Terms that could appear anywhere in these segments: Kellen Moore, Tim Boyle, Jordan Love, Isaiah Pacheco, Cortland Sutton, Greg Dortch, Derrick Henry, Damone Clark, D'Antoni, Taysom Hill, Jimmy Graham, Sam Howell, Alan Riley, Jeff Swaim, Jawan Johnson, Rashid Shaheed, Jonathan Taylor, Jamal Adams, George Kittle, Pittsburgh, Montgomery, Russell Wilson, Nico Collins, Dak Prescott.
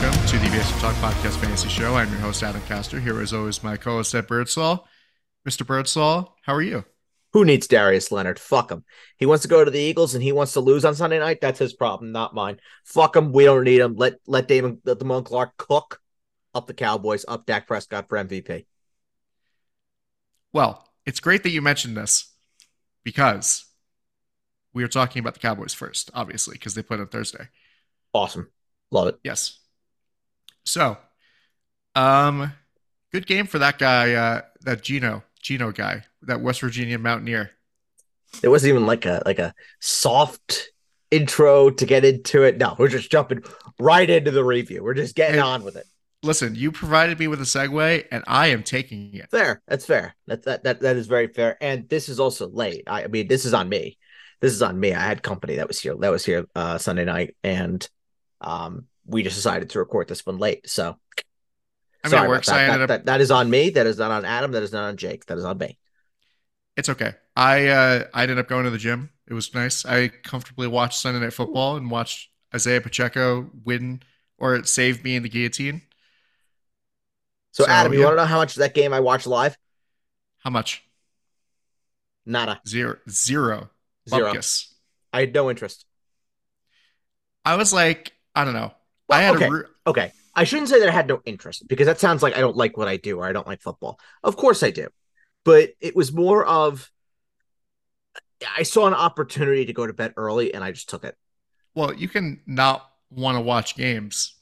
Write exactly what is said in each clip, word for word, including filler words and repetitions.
welcome to the B S M Talk Podcast Fantasy Show. I'm your host, Adam Caster. Here, as always, my co-host at Birdsall. Mister Birdsall, how are you? Who needs Darius Leonard? Fuck him. He wants to go to the Eagles and he wants to lose on Sunday night. That's his problem, not mine. Fuck him. We don't need him. Let let Damon, let Damone Clark cook up the Cowboys, up Dak Prescott for M V P. Well, it's great that you mentioned this because we are talking about the Cowboys first, obviously, because they played on Thursday. Awesome. Love it. Yes. So, um, good game for that guy, uh, that Gino. Gino guy, that West Virginia Mountaineer. It wasn't even like a like a soft intro to get into it. No, we're just jumping right into the review. We're just getting hey, on with it. Listen, you provided me with a segue, and I am taking it. Fair, that's fair. That that that that is very fair. And this is also late. I, I mean, this is on me. This is on me. I had company that was here. That was here uh, Sunday night, and um, we just decided to record this one late. So. I mean, Sorry it works. That. I ended that, up... that, that is on me. That is not on Adam. That is not on Jake. That is on me. It's okay. I uh, I ended up going to the gym. It was nice. I comfortably watched Sunday Night Football and watched Isaiah Pacheco win or save me in the guillotine. So, so Adam, yeah. You want to know how much of that game I watched live? How much? Nada. Zero. Zero. Zero. Bumpkus. I had no interest. I was like, I don't know. Well, I had okay. a... Re- okay. I shouldn't say that I had no interest because that sounds like I don't like what I do or I don't like football. Of course I do. But it was more of I saw an opportunity to go to bed early and I just took it. Well, you can not want to watch games.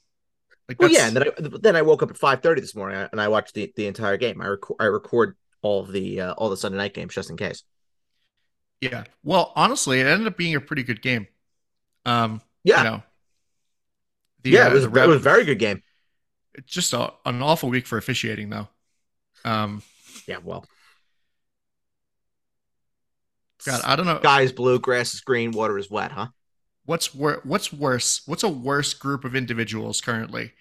Like that's... Well, yeah. And then I, then I woke up at five thirty this morning and I watched the, the entire game. I, rec- I record all of the uh, all the Sunday night games just in case. Yeah. Well, honestly, it ended up being a pretty good game. Um, yeah. You know, the, yeah, uh, it, was, it was a very good game. Just a, an awful week for officiating, though. Um, yeah, well. God, I don't know. Sky is blue, grass is green, water is wet, huh? What's, wor- what's worse? What's a worse group of individuals currently?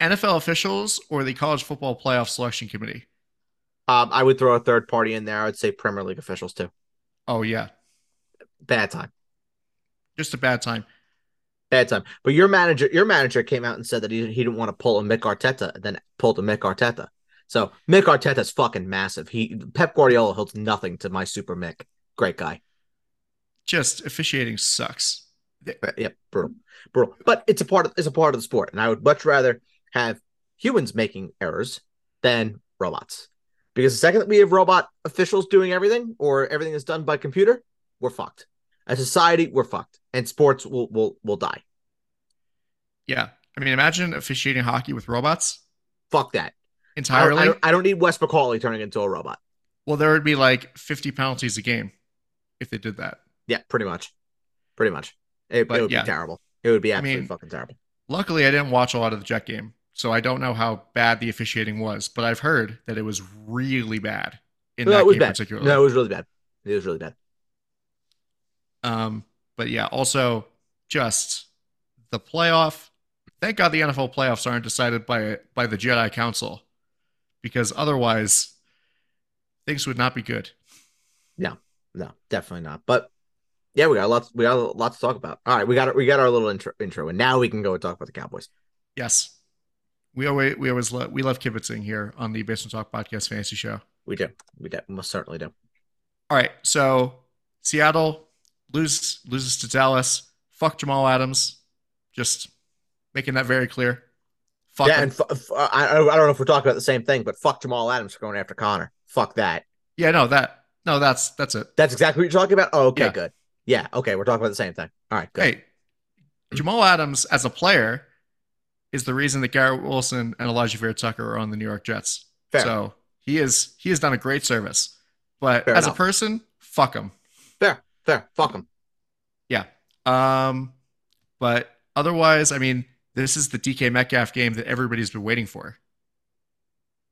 N F L officials or the college football playoff selection committee? Um, I would throw a third party in there. I would say Premier League officials, too. Oh, yeah. Bad time. Just a bad time. Bad time. But your manager your manager came out and said that he, he didn't want to pull a Mick Arteta and then pulled a Mick Arteta. So Mick Arteta's fucking massive. He Pep Guardiola holds nothing to my super Mick. Great guy. Just officiating sucks. Yeah, brutal. Brutal. But it's a part of it's a part of the sport. And I would much rather have humans making errors than robots. Because the second that we have robot officials doing everything or everything is done by computer, we're fucked. As a society, we're fucked. And sports will will will die. Yeah. I mean, imagine officiating hockey with robots. Fuck that. Entirely. I don't, I don't, I don't need Wes McCauley turning into a robot. Well, there would be like fifty penalties a game if they did that. Yeah, pretty much. Pretty much. It, but, it would yeah. be terrible. It would be absolutely I mean, fucking terrible. Luckily, I didn't watch a lot of the Jet game, so I don't know how bad the officiating was, but I've heard that it was really bad in no, that it was game bad. particularly. No, it was really bad. It was really bad. Um, but yeah, also just the playoff. Thank God the N F L playoffs aren't decided by by the Jedi Council, because otherwise things would not be good. No, no, definitely not. But yeah, we got lots. We got lots to talk about. All right, we got we got our little intro, intro, and now we can go and talk about the Cowboys. Yes, we always we always love, we love kibitzing here on the Basement Talk Podcast Fantasy Show. We do, we do, we most certainly do. All right, so Seattle. Lose, loses to Dallas. Fuck Jamal Adams. Just making that very clear. Fuck yeah, him. and fu- f- I, I don't know if we're talking about the same thing, but fuck Jamal Adams for going after Connor. Fuck that. Yeah, no, that no, that's that's it. That's exactly what you're talking about. Oh, okay, yeah. Good. Yeah, okay, we're talking about the same thing. All right, good. Hey, Jamal Adams as a player is the reason that Garrett Wilson and Elijah Vera Tucker are on the New York Jets. Fair. So he is he has done a great service, but Fair as enough. a person, fuck him. Fair. There, fuck them. Yeah. Um, but otherwise, I mean, this is the D K Metcalf game that everybody's been waiting for.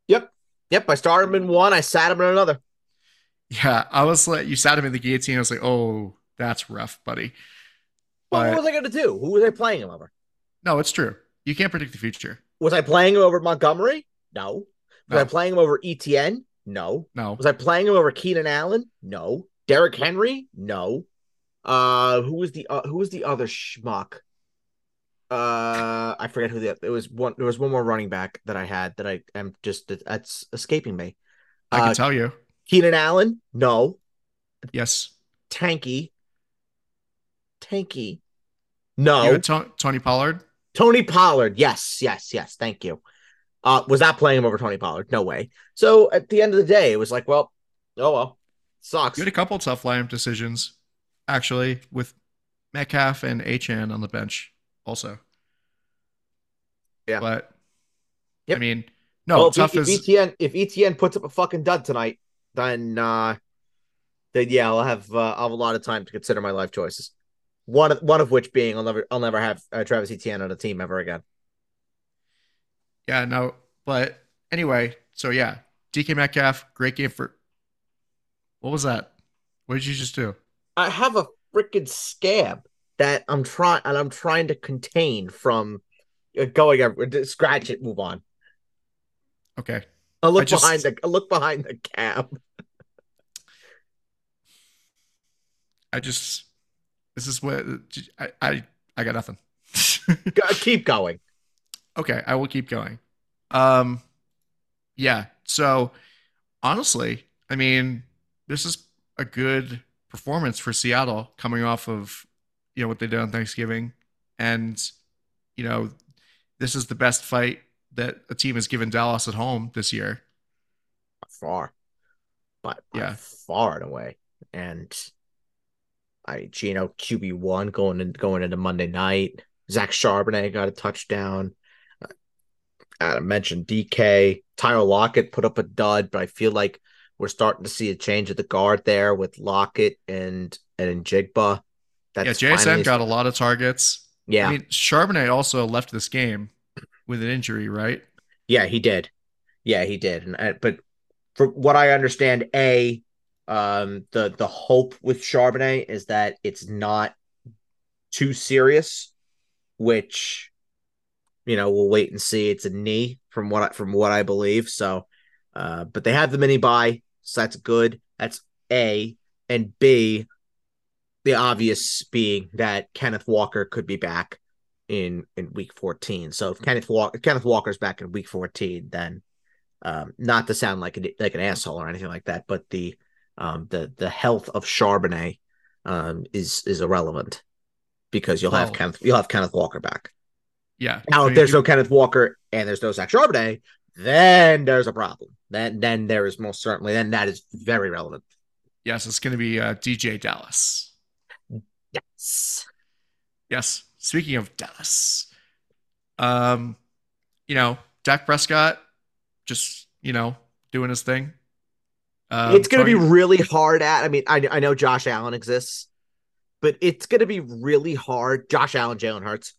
Yep. Yep. I started him in one. I sat him in another. Yeah. I was like, you sat him in the guillotine. I was like, oh, that's rough, buddy. But, well, what was I going to do? Who was I playing him over? No, it's true. You can't predict the future. Was I playing him over Montgomery? No. Was no. I playing him over E T N? No. No. Was I playing him over Keenan Allen? No. Derrick Henry? No. Uh, who was the uh, who was the other schmuck? Uh, I forget who the it was. One there was one more running back that I had that I am just that's escaping me. I can uh, tell you. Keenan Allen, no. Yes. Tanky. Tanky. No. T- Tony Pollard. Tony Pollard. Yes. Yes. Yes. Thank you. Uh, was not playing him over Tony Pollard. No way. So at the end of the day, it was like, well, oh well, sucks. You had a couple tough lineup decisions, actually, with Metcalf and H N on the bench, also. Yeah, but yep. I mean, no, well, tough if, is... if E T N if E T N puts up a fucking dud tonight, then uh, then yeah, I'll have uh, I'll have a lot of time to consider my life choices. One of, one of which being I'll never I'll never have uh, Travis Etienne on a team ever again. Yeah, no, but anyway, so yeah, D K Metcalf, great game for. What was that? What did you just do? I have a freaking scab that I'm trying and I'm trying to contain from going. Scratch it. Move on. Okay. I look I just... behind the. I look behind the cab. I just. This is what I, I, I got nothing. Keep going. Okay. I will keep going. Um, yeah. So honestly, I mean, this is a good performance for Seattle coming off of, you know, what they did on Thanksgiving. And, you know, this is the best fight that a team has given Dallas at home this year. Far, but yeah, far and away. And, I Gino Q B one going in, going into Monday night. Zach Charbonnet got a touchdown. Uh, Adam mentioned D K. Tyler Lockett put up a dud, but I feel like we're starting to see a change at the guard there with Lockett and and Njigba. That's yeah, J S N finally... got a lot of targets. Yeah, I mean, Charbonnet also left this game with an injury, right? Yeah, he did. Yeah, he did. And, and but from what I understand, a Um, the, the hope with Charbonnet is that it's not too serious, which, you know, we'll wait and see. It's a knee from what I, from what I believe. So, uh, but they have the mini bye, so that's good. That's A. And B, the obvious being that Kenneth Walker could be back in, in week fourteen. So if Kenneth Walker, Kenneth Walker's back in week fourteen, then, um, not to sound like an, like an asshole or anything like that, but the, Um, the the health of Charbonnet um, is is irrelevant because you'll well, have Kenneth you'll have Kenneth Walker back. Yeah. Now, if there's no Kenneth Walker and there's no Zach Charbonnet, then there's a problem. Then then there is most certainly then that is very relevant. Yes, it's going to be uh, D J Dallas. Yes. Yes. Speaking of Dallas, um, you know, Dak Prescott just you know doing his thing. Um, it's going to be really hard at, I mean, I I know Josh Allen exists, but it's going to be really hard. Josh Allen, Jalen Hurts.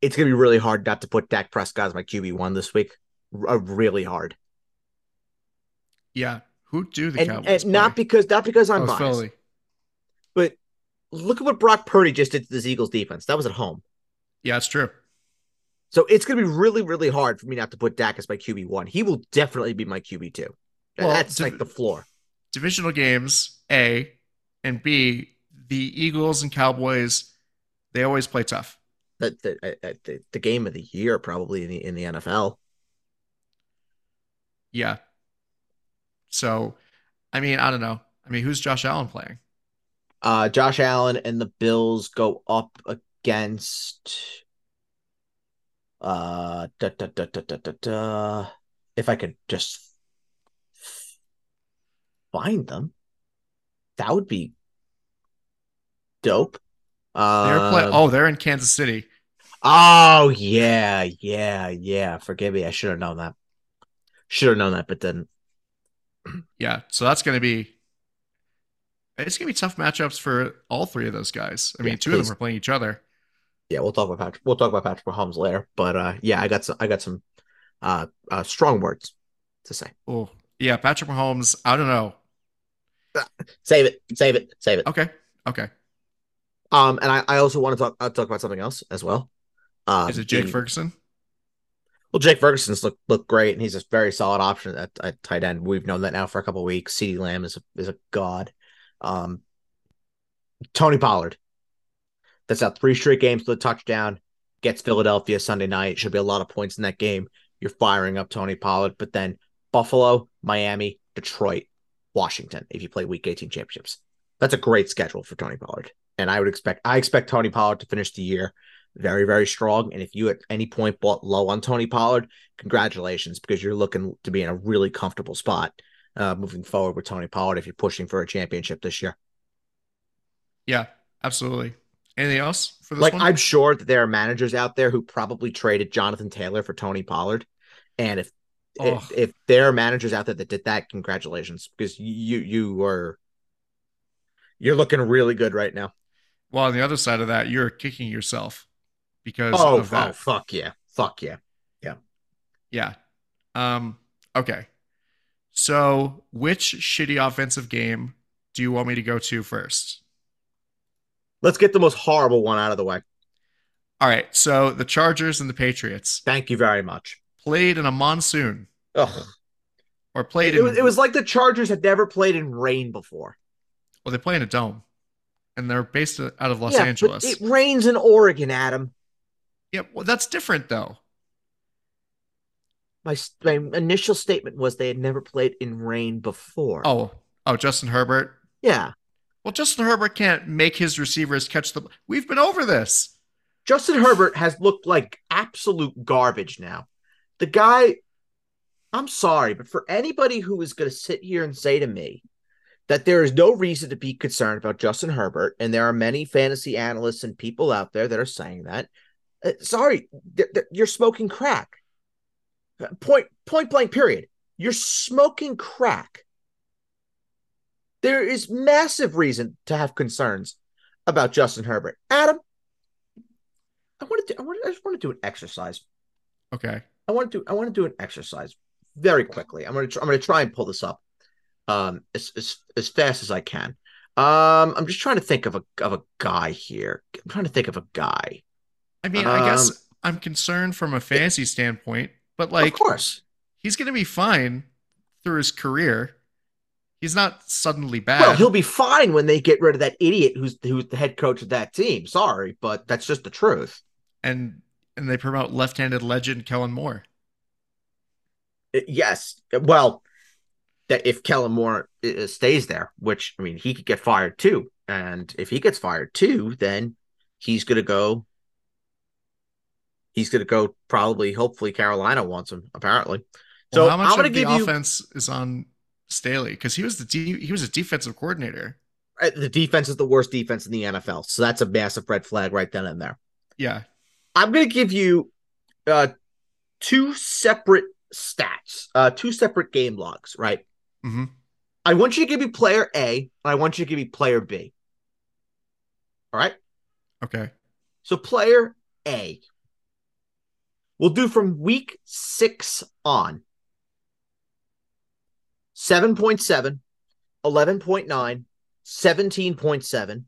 It's going to be really hard not to put Dak Prescott as my Q B one this week. R- really hard. Yeah. Who do the and, Cowboys and not because Not because I'm oh, biased. Philly. But look at what Brock Purdy just did to this Eagles defense. That was at home. Yeah, it's true. So it's going to be really, really hard for me not to put Dak as my Q B one. He will definitely be my Q B two. Well, that's div- like the floor. Divisional games, A, and B, the Eagles and Cowboys, they always play tough. The, the, the, the game of the year, probably, in the, in the N F L. Yeah. So, I mean, I don't know. I mean, who's Josh Allen playing? Uh, Josh Allen and the Bills go up against... Uh, da, da, da, da, da, da, da. If I could just... find them. That would be dope. Um, they're play- oh, they're in Kansas City. Oh yeah, yeah, yeah. Forgive me. I should have known that. Should have known that, but didn't. Yeah. So that's going to be. It's going to be tough matchups for all three of those guys. I mean, yeah, two please. of them are playing each other. Yeah, we'll talk about Patrick. We'll talk about Patrick Mahomes later. But uh, yeah, I got some. I got some uh, uh, strong words to say. Oh yeah, Patrick Mahomes. I don't know. Save it, save it, save it. Okay, okay. Um, and I, I also want to talk I'll talk about something else as well. Um, Is it Jake the, Ferguson? Well, Jake Ferguson's looked looked great, and he's a very solid option at, at tight end. We've known that now for a couple of weeks. CeeDee Lamb is a, is a god. Um, Tony Pollard. That's now three straight games with a touchdown. gets Philadelphia Sunday night. Should be a lot of points in that game. You're firing up Tony Pollard, but then Buffalo, Miami, Detroit, Washington, if you play week eighteen championships. That's a great schedule for Tony Pollard. And I would expect, I expect Tony Pollard to finish the year very, very strong. And if you at any point bought low on Tony Pollard, congratulations, because you're looking to be in a really comfortable spot uh, moving forward with Tony Pollard if you're pushing for a championship this year. Yeah, absolutely. Anything else for this like, one? I'm sure that there are managers out there who probably traded Jonathan Taylor for Tony Pollard. And if, oh. if, if there are managers out there that did that, congratulations, because you, you were, you're looking really good right now. Well, on the other side of that, you're kicking yourself because oh, of that. Oh, fuck yeah. Fuck yeah. Yeah. Yeah. Um, okay. So which shitty offensive game do you want me to go to first? Let's get the most horrible one out of the way. All right. So the Chargers and the Patriots. Thank you very much. Played in a monsoon. Ugh. Or played it, in... It was, it was like the Chargers had never played in rain before. Well, they play in a dome. And they're based out of Los yeah, Angeles. It rains in Oregon, Adam. Yeah, well, that's different, though. My, my initial statement was they had never played in rain before. Oh, oh, Justin Herbert? Yeah. Well, Justin Herbert can't make his receivers catch the... We've been over this. Justin Herbert has looked like absolute garbage now. The guy... I'm sorry, but for anybody who is going to sit here and say to me that there is no reason to be concerned about Justin Herbert, and there are many fantasy analysts and people out there that are saying that. Uh, sorry, th- th- you're smoking crack. Point, point blank, period. You're smoking crack. There is massive reason to have concerns about Justin Herbert. Adam, I want to do, I want to, I just want to do an exercise. Okay. I want to do, I want to do an exercise very quickly. I'm going to, tr- I'm going to try and pull this up. Um, as, as as fast as I can. Um, I'm just trying to think of a of a guy here. I'm trying to think of a guy. I mean, um, I guess I'm concerned from a fantasy it, standpoint, but like, of course, he's going to be fine through his career. He's not suddenly bad. Well, he'll be fine when they get rid of that idiot who's who's the head coach of that team. Sorry, but that's just the truth. And and they promote left-handed legend Kellen Moore. Yes, well. That if Kellen Moore stays there, which, I mean, he could get fired too. And if he gets fired too, then he's going to go. He's going to go probably, hopefully Carolina wants him, apparently. So well, how much I'm of the give offense you, is on Staley? Because he was the de- he was a defensive coordinator. The defense is the worst defense in the N F L. So that's a massive red flag right then and there. Yeah. I'm going to give you uh, two separate stats, uh, two separate game logs, right? Mm-hmm. I want you to give me player A, and I want you to give me player B. All right? Okay. So player A. We'll do from week six on. seven point seven, eleven point nine, seventeen point seven,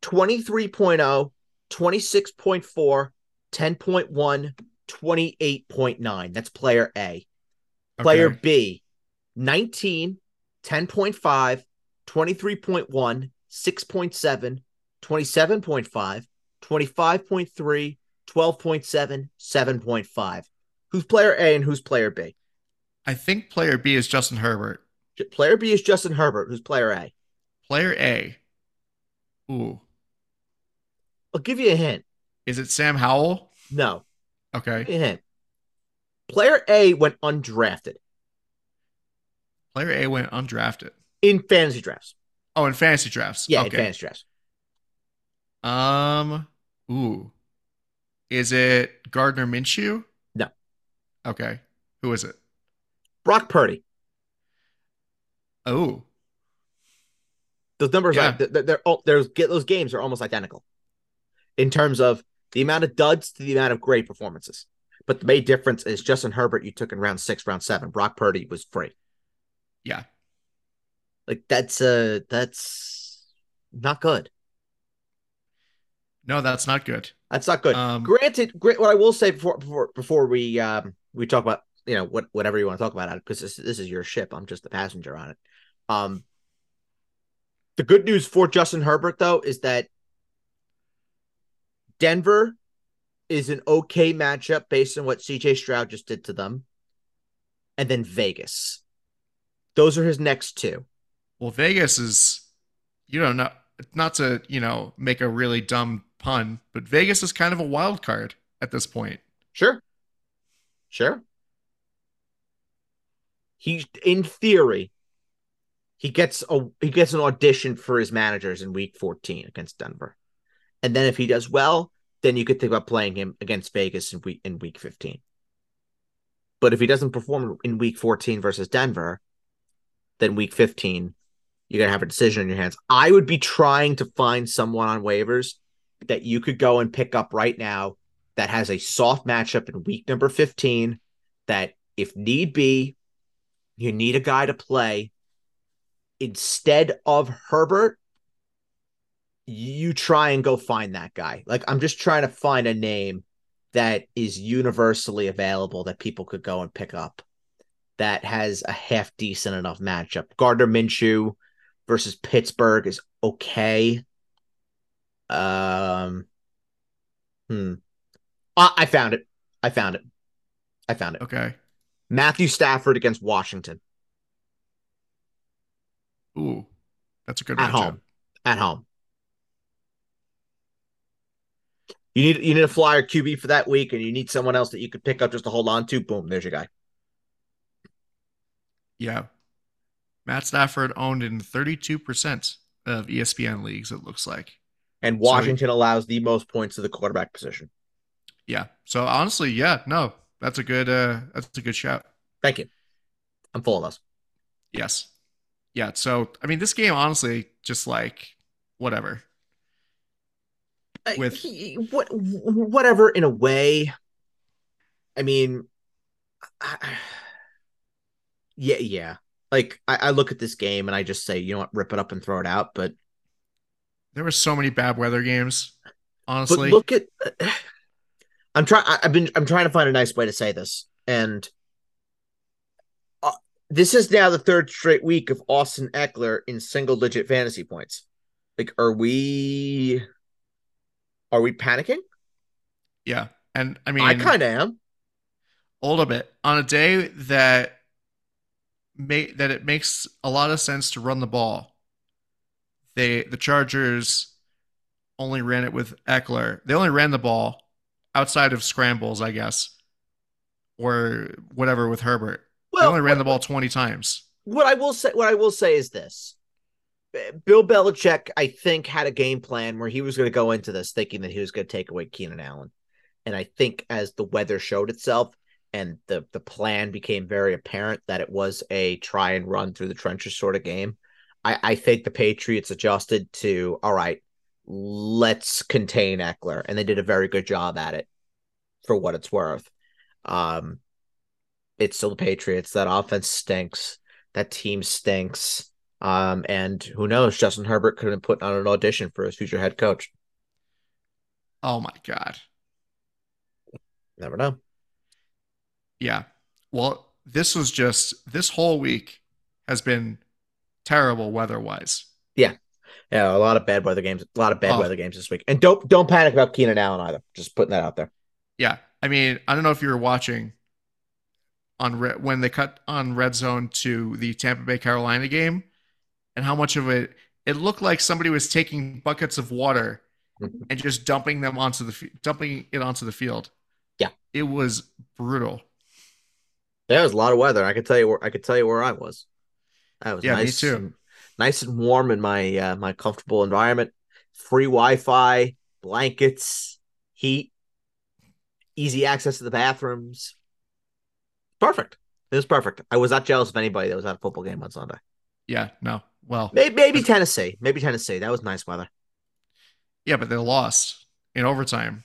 twenty-three point oh, twenty-six point four, ten point one, twenty-eight point nine. That's player A. Player okay. B. nineteen, ten point five, twenty-three point one, six point seven, twenty-seven point five, twenty-five point three, twelve point seven, seven point five. Who's player A and who's player B? I think player B is Justin Herbert. Player B is Justin Herbert. Who's player A? Player A. Ooh. I'll give you a hint. Is it Sam Howell? No. Okay. Yeah. Player A went undrafted. Player A went undrafted. In fantasy drafts. Oh, in fantasy drafts. Yeah, okay. In fantasy drafts. Um, ooh. Is it Gardner Minshew? No. Okay. Who is it? Brock Purdy. Oh. Those numbers yeah. are, they're, they're, oh, they're, those games are almost identical in terms of the amount of duds to the amount of great performances. But the main difference is Justin Herbert you took in round six, round seven. Brock Purdy was free. Yeah. Like, that's uh, that's not good. No, that's not good. That's not good. Um, Granted, great, what I will say before before, before we um, we talk about, you know, what, whatever you want to talk about, because this, this is your ship. I'm just the passenger on it. Um, the good news for Justin Herbert, though, is that Denver is an okay matchup based on what C J Stroud just did to them. And then Vegas. Those are his next two. Well, Vegas is, you know, not, not to, you know, make a really dumb pun, but Vegas is kind of a wild card at this point. Sure. Sure. He, in theory, he gets a he gets an audition for his managers in week fourteen against Denver. And then if he does well, then you could think about playing him against Vegas in week, in week fifteen. But if he doesn't perform in week fourteen versus Denver, then week fifteen, you're going to have a decision on your hands. I would be trying to find someone on waivers that you could go and pick up right now that has a soft matchup in week number fifteen, that if need be, you need a guy to play. Instead of Herbert, you try and go find that guy. Like, I'm just trying to find a name that is universally available that people could go and pick up that has a half decent enough matchup. Gardner Minshew versus Pittsburgh is okay. Um, hmm. I, I found it. I found it. I found it. Okay. Matthew Stafford against Washington. Ooh, that's a good matchup. At home. At home. You need you need a flyer Q B for that week, and you need someone else that you could pick up just to hold on to. Boom, there's your guy. Yeah. Matt Stafford owned in thirty-two percent of E S P N leagues, it looks like. And Washington so, allows the most points to the quarterback position. Yeah. So honestly, yeah, no, that's a good uh, that's a good shout. Thank you. I'm full of those. Yes. Yeah, so, I mean, this game, honestly, just, like, whatever. With he, what, Whatever, in a way. I mean, I, yeah, yeah. Like, I, I look at this game, and I just say, you know what, rip it up and throw it out, but... There were so many bad weather games, honestly. But look at... I'm, try, I've been, I'm trying to find a nice way to say this, and... This is now the third straight week of Austin Eckler in single-digit fantasy points. Like, are we, are we panicking? Yeah, and I mean, I kind of am a little bit on a day that may that it makes a lot of sense to run the ball. They the Chargers only ran it with Eckler. They only ran the ball outside of scrambles, I guess, or whatever with Herbert. Well, they only ran the ball twenty times. What I will say, what I will say is this: Bill Belichick, I think, had a game plan where he was going to go into this thinking that he was going to take away Keenan Allen, and I think as the weather showed itself and the the plan became very apparent that it was a try and run through the trenches sort of game, I, I think the Patriots adjusted to, all right, let's contain Eckler, and they did a very good job at it for what it's worth. Um. It's still the Patriots. That offense stinks. That team stinks. Um, and who knows? Justin Herbert could have put on an audition for his future head coach. Oh, my God. Never know. Yeah. Well, this was just – this whole week has been terrible weather-wise. Yeah. Yeah, a lot of bad weather games. A lot of bad oh. weather games this week. And don't don't panic about Keenan Allen either. Just putting that out there. Yeah. I mean, I don't know if you were watching – on re- when they cut on red zone to the Tampa Bay Carolina game and how much of it, it looked like somebody was taking buckets of water and just dumping them onto the, dumping it onto the field. Yeah. It was brutal. There was a lot of weather. I could tell you where, I could tell you where I was. I was yeah, nice, me too. And, nice and warm in my, uh, my comfortable environment, free Wi-Fi, blankets, heat, easy access to the bathrooms. Perfect. It was perfect. I was not jealous of anybody that was at a football game on Sunday. Yeah, no. Well, maybe, maybe Tennessee. Maybe Tennessee. That was nice weather. Yeah, but they lost in overtime.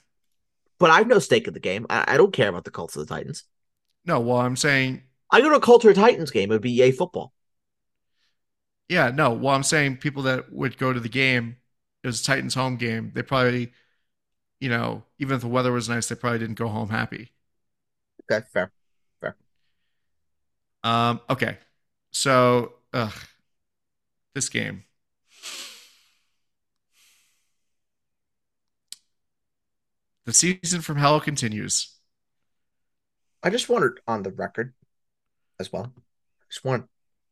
But I have no stake in the game. I, I don't care about the Colts or the Titans. No, well, I'm saying... I go to a Colts or a Titans game. It would be E A football. Yeah, no. Well, I'm saying people that would go to the game, it was a Titans home game. They probably, you know, even if the weather was nice, they probably didn't go home happy. Okay, fair. Um, okay. So, ugh, this game. The season from hell continues. I just want it on the record as well. I just want,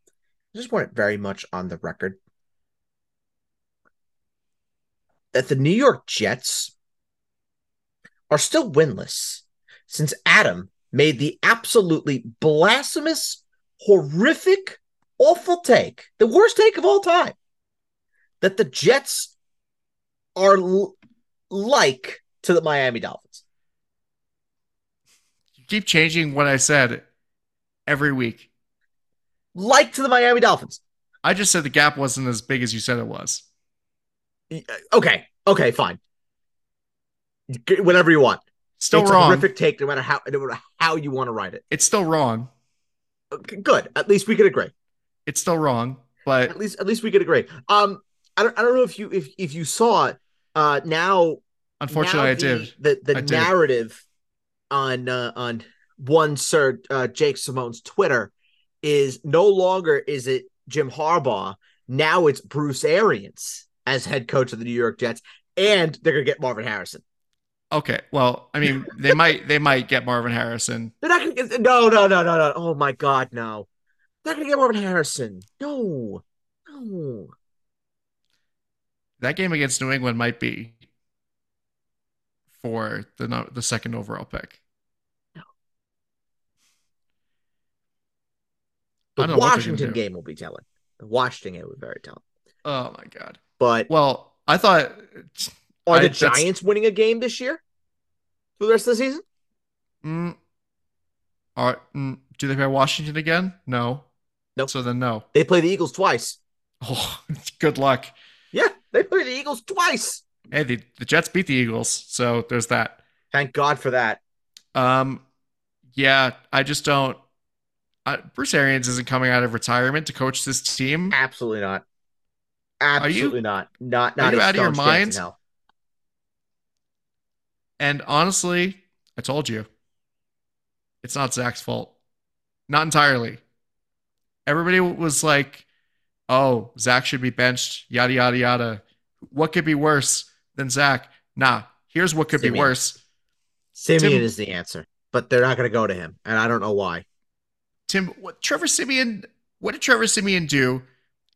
I just want it very much on the record that the New York Jets are still winless since Adam made the absolutely blasphemous, horrific, awful take, the worst take of all time, that the Jets are l- like to the Miami Dolphins. You keep changing what I said every week. Like to the Miami Dolphins. I just said the gap wasn't as big as you said it was. Okay. Okay, fine. Whatever you want. Still it's wrong. It's a horrific take, no matter how, no matter how you want to write it. It's still wrong. Okay, good. At least we could agree. It's still wrong, but at least at least we could agree. Um, I don't I don't know if you if if you saw it. Uh, now, unfortunately, now the, I did. The the I narrative did. on uh, on one Sir uh, Jake Simone's Twitter is no longer is it Jim Harbaugh. Now it's Bruce Arians as head coach of the New York Jets, and they're gonna get Marvin Harrison. Okay, well, I mean, they might they might get Marvin Harrison. They're not going to no, no, no, no, no. Oh my God, no! They're not going to get Marvin Harrison. No, no. That game against New England might be for the the second overall pick. No. The Washington game will be telling. The Washington game will be very telling. Oh my God! But well, I thought. Are the I, Giants winning a game this year for the rest of the season? Mm, are, mm, do they play Washington again? No. Nope. So then no. They play the Eagles twice. Oh, good luck. Yeah, they play the Eagles twice. Hey, the, the Jets beat the Eagles, so there's that. Thank God for that. Um, Yeah, I just don't. I, Bruce Arians isn't coming out of retirement to coach this team. Absolutely not. Absolutely not. Not, not. Are you out of your mind? And honestly, I told you, it's not Zach's fault. Not entirely. Everybody was like, oh, Zach should be benched, yada, yada, yada. What could be worse than Zach? Nah, here's what could Simeon. be worse. Simeon Tim, is the answer, but they're not going to go to him, and I don't know why. Tim, what, Trevor Simeon, what did Trevor Simeon do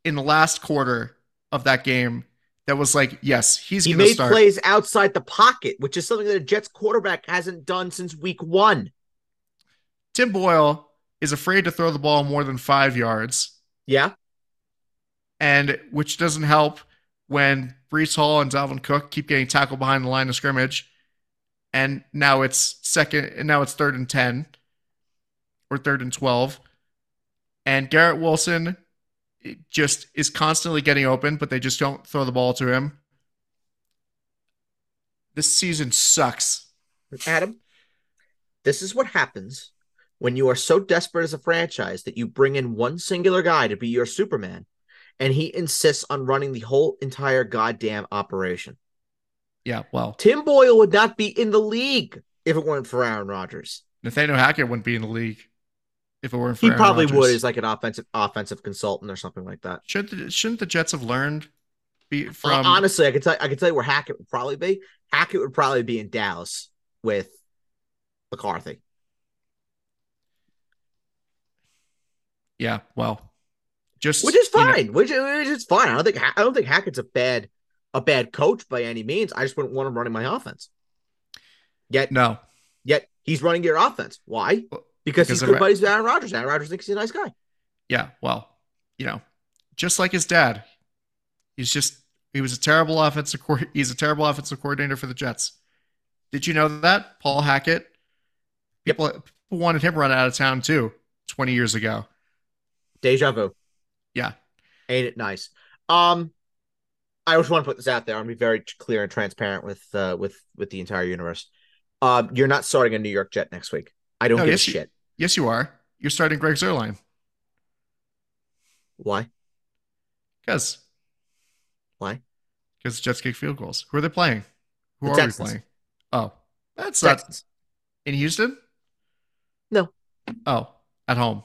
in the last quarter of that game? That was like, yes, he's he going to start. He made plays outside the pocket, which is something that a Jets quarterback hasn't done since week one. Tim Boyle is afraid to throw the ball more than five yards. Yeah. And which doesn't help when Breece Hall and Dalvin Cook keep getting tackled behind the line of scrimmage. And now it's second, and now it's third and ten or third and twelve. And Garrett Wilson It just is constantly getting open, but they just don't throw the ball to him. This season sucks. Adam, this is what happens when you are so desperate as a franchise that you bring in one singular guy to be your Superman, and he insists on running the whole entire goddamn operation. Yeah, well. Tim Boyle would not be in the league if it weren't for Aaron Rodgers. Nathaniel Hackett wouldn't be in the league. If it weren't for he Aaron probably Rodgers. would as like an offensive offensive consultant or something like that. Should the, shouldn't the Jets have learned be from? Uh, honestly, I could tell I could tell you where Hackett would probably be. Hackett would probably be in Dallas with McCarthy. Yeah, well, just which is fine, you know, which, which is fine. I don't think I don't think Hackett's a bad a bad coach by any means. I just wouldn't want him running my offense. Yet no, yet he's running your offense. Why? Well, Because, because he's good buddies with Aaron Rodgers. Aaron Rodgers thinks he's a nice guy. Yeah, well, you know, just like his dad, he's just he was a terrible offensive co- he's a terrible offensive coordinator for the Jets. Did you know that Paul Hackett? People, yep. people wanted him run out of town too twenty years ago. Deja vu. Yeah, ain't it nice? Um, I just want to put this out there. I'm gonna be very clear and transparent with uh, with with the entire universe. Um, you're not starting a New York Jet next week. I don't no, give yes, a shit. You, yes, you are. You're starting Greg Zuerlein. Why? Because. Why? Because the Jets kick field goals. Who are they playing? Who the are Texans. we playing? Oh, that's Texans. Not in Houston? No. Oh, at home.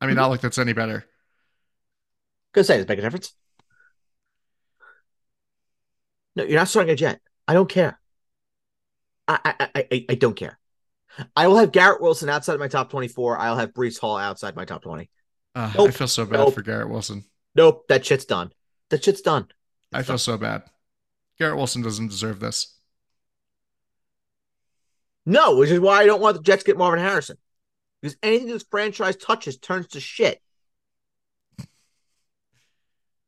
I mean, mm-hmm. not like that's any better. Could say it's making a difference. No, you're not starting a Jet. I don't care. I, I, I, I don't care. I will have Garrett Wilson outside of my top twenty-four. I'll have Breece Hall outside my top twenty. Uh, nope. I feel so bad nope. for Garrett Wilson. Nope. That shit's done. That shit's done. It's I feel done. so bad. Garrett Wilson doesn't deserve this. No, which is why I don't want the Jets to get Marvin Harrison. Because anything this franchise touches turns to shit.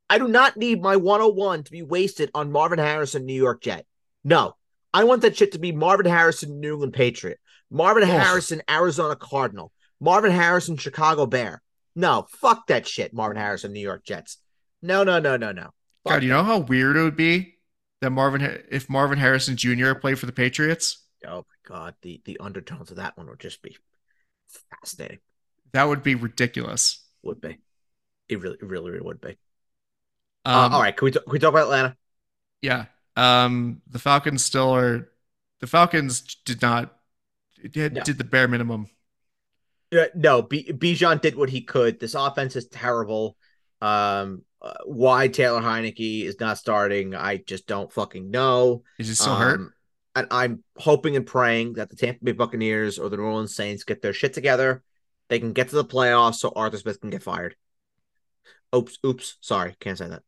I do not need my one oh one to be wasted on Marvin Harrison, New York Jet. No. I want that shit to be Marvin Harrison, New England Patriot. Marvin yes. Harrison, Arizona Cardinal. Marvin Harrison, Chicago Bear. No, fuck that shit, Marvin Harrison, New York Jets. No, no, no, no, no. Fuck God, you that. know how weird it would be that Marvin if Marvin Harrison Junior played for the Patriots? Oh, my God. The, the undertones of that one would just be fascinating. That would be ridiculous. Would be. It really, it really, really would be. Um, uh, all right. Can we, can we talk about Atlanta? Yeah. Um, the Falcons still are. The Falcons did not did, no. did the bare minimum. Uh, no, B- Bijan did what he could. This offense is terrible. Um, uh, why Taylor Heineke is not starting, I just don't fucking know. Is he still um, hurt? And I'm hoping and praying that the Tampa Bay Buccaneers or the New Orleans Saints get their shit together. They can get to the playoffs so Arthur Smith can get fired. Oops, oops, sorry, can't say that.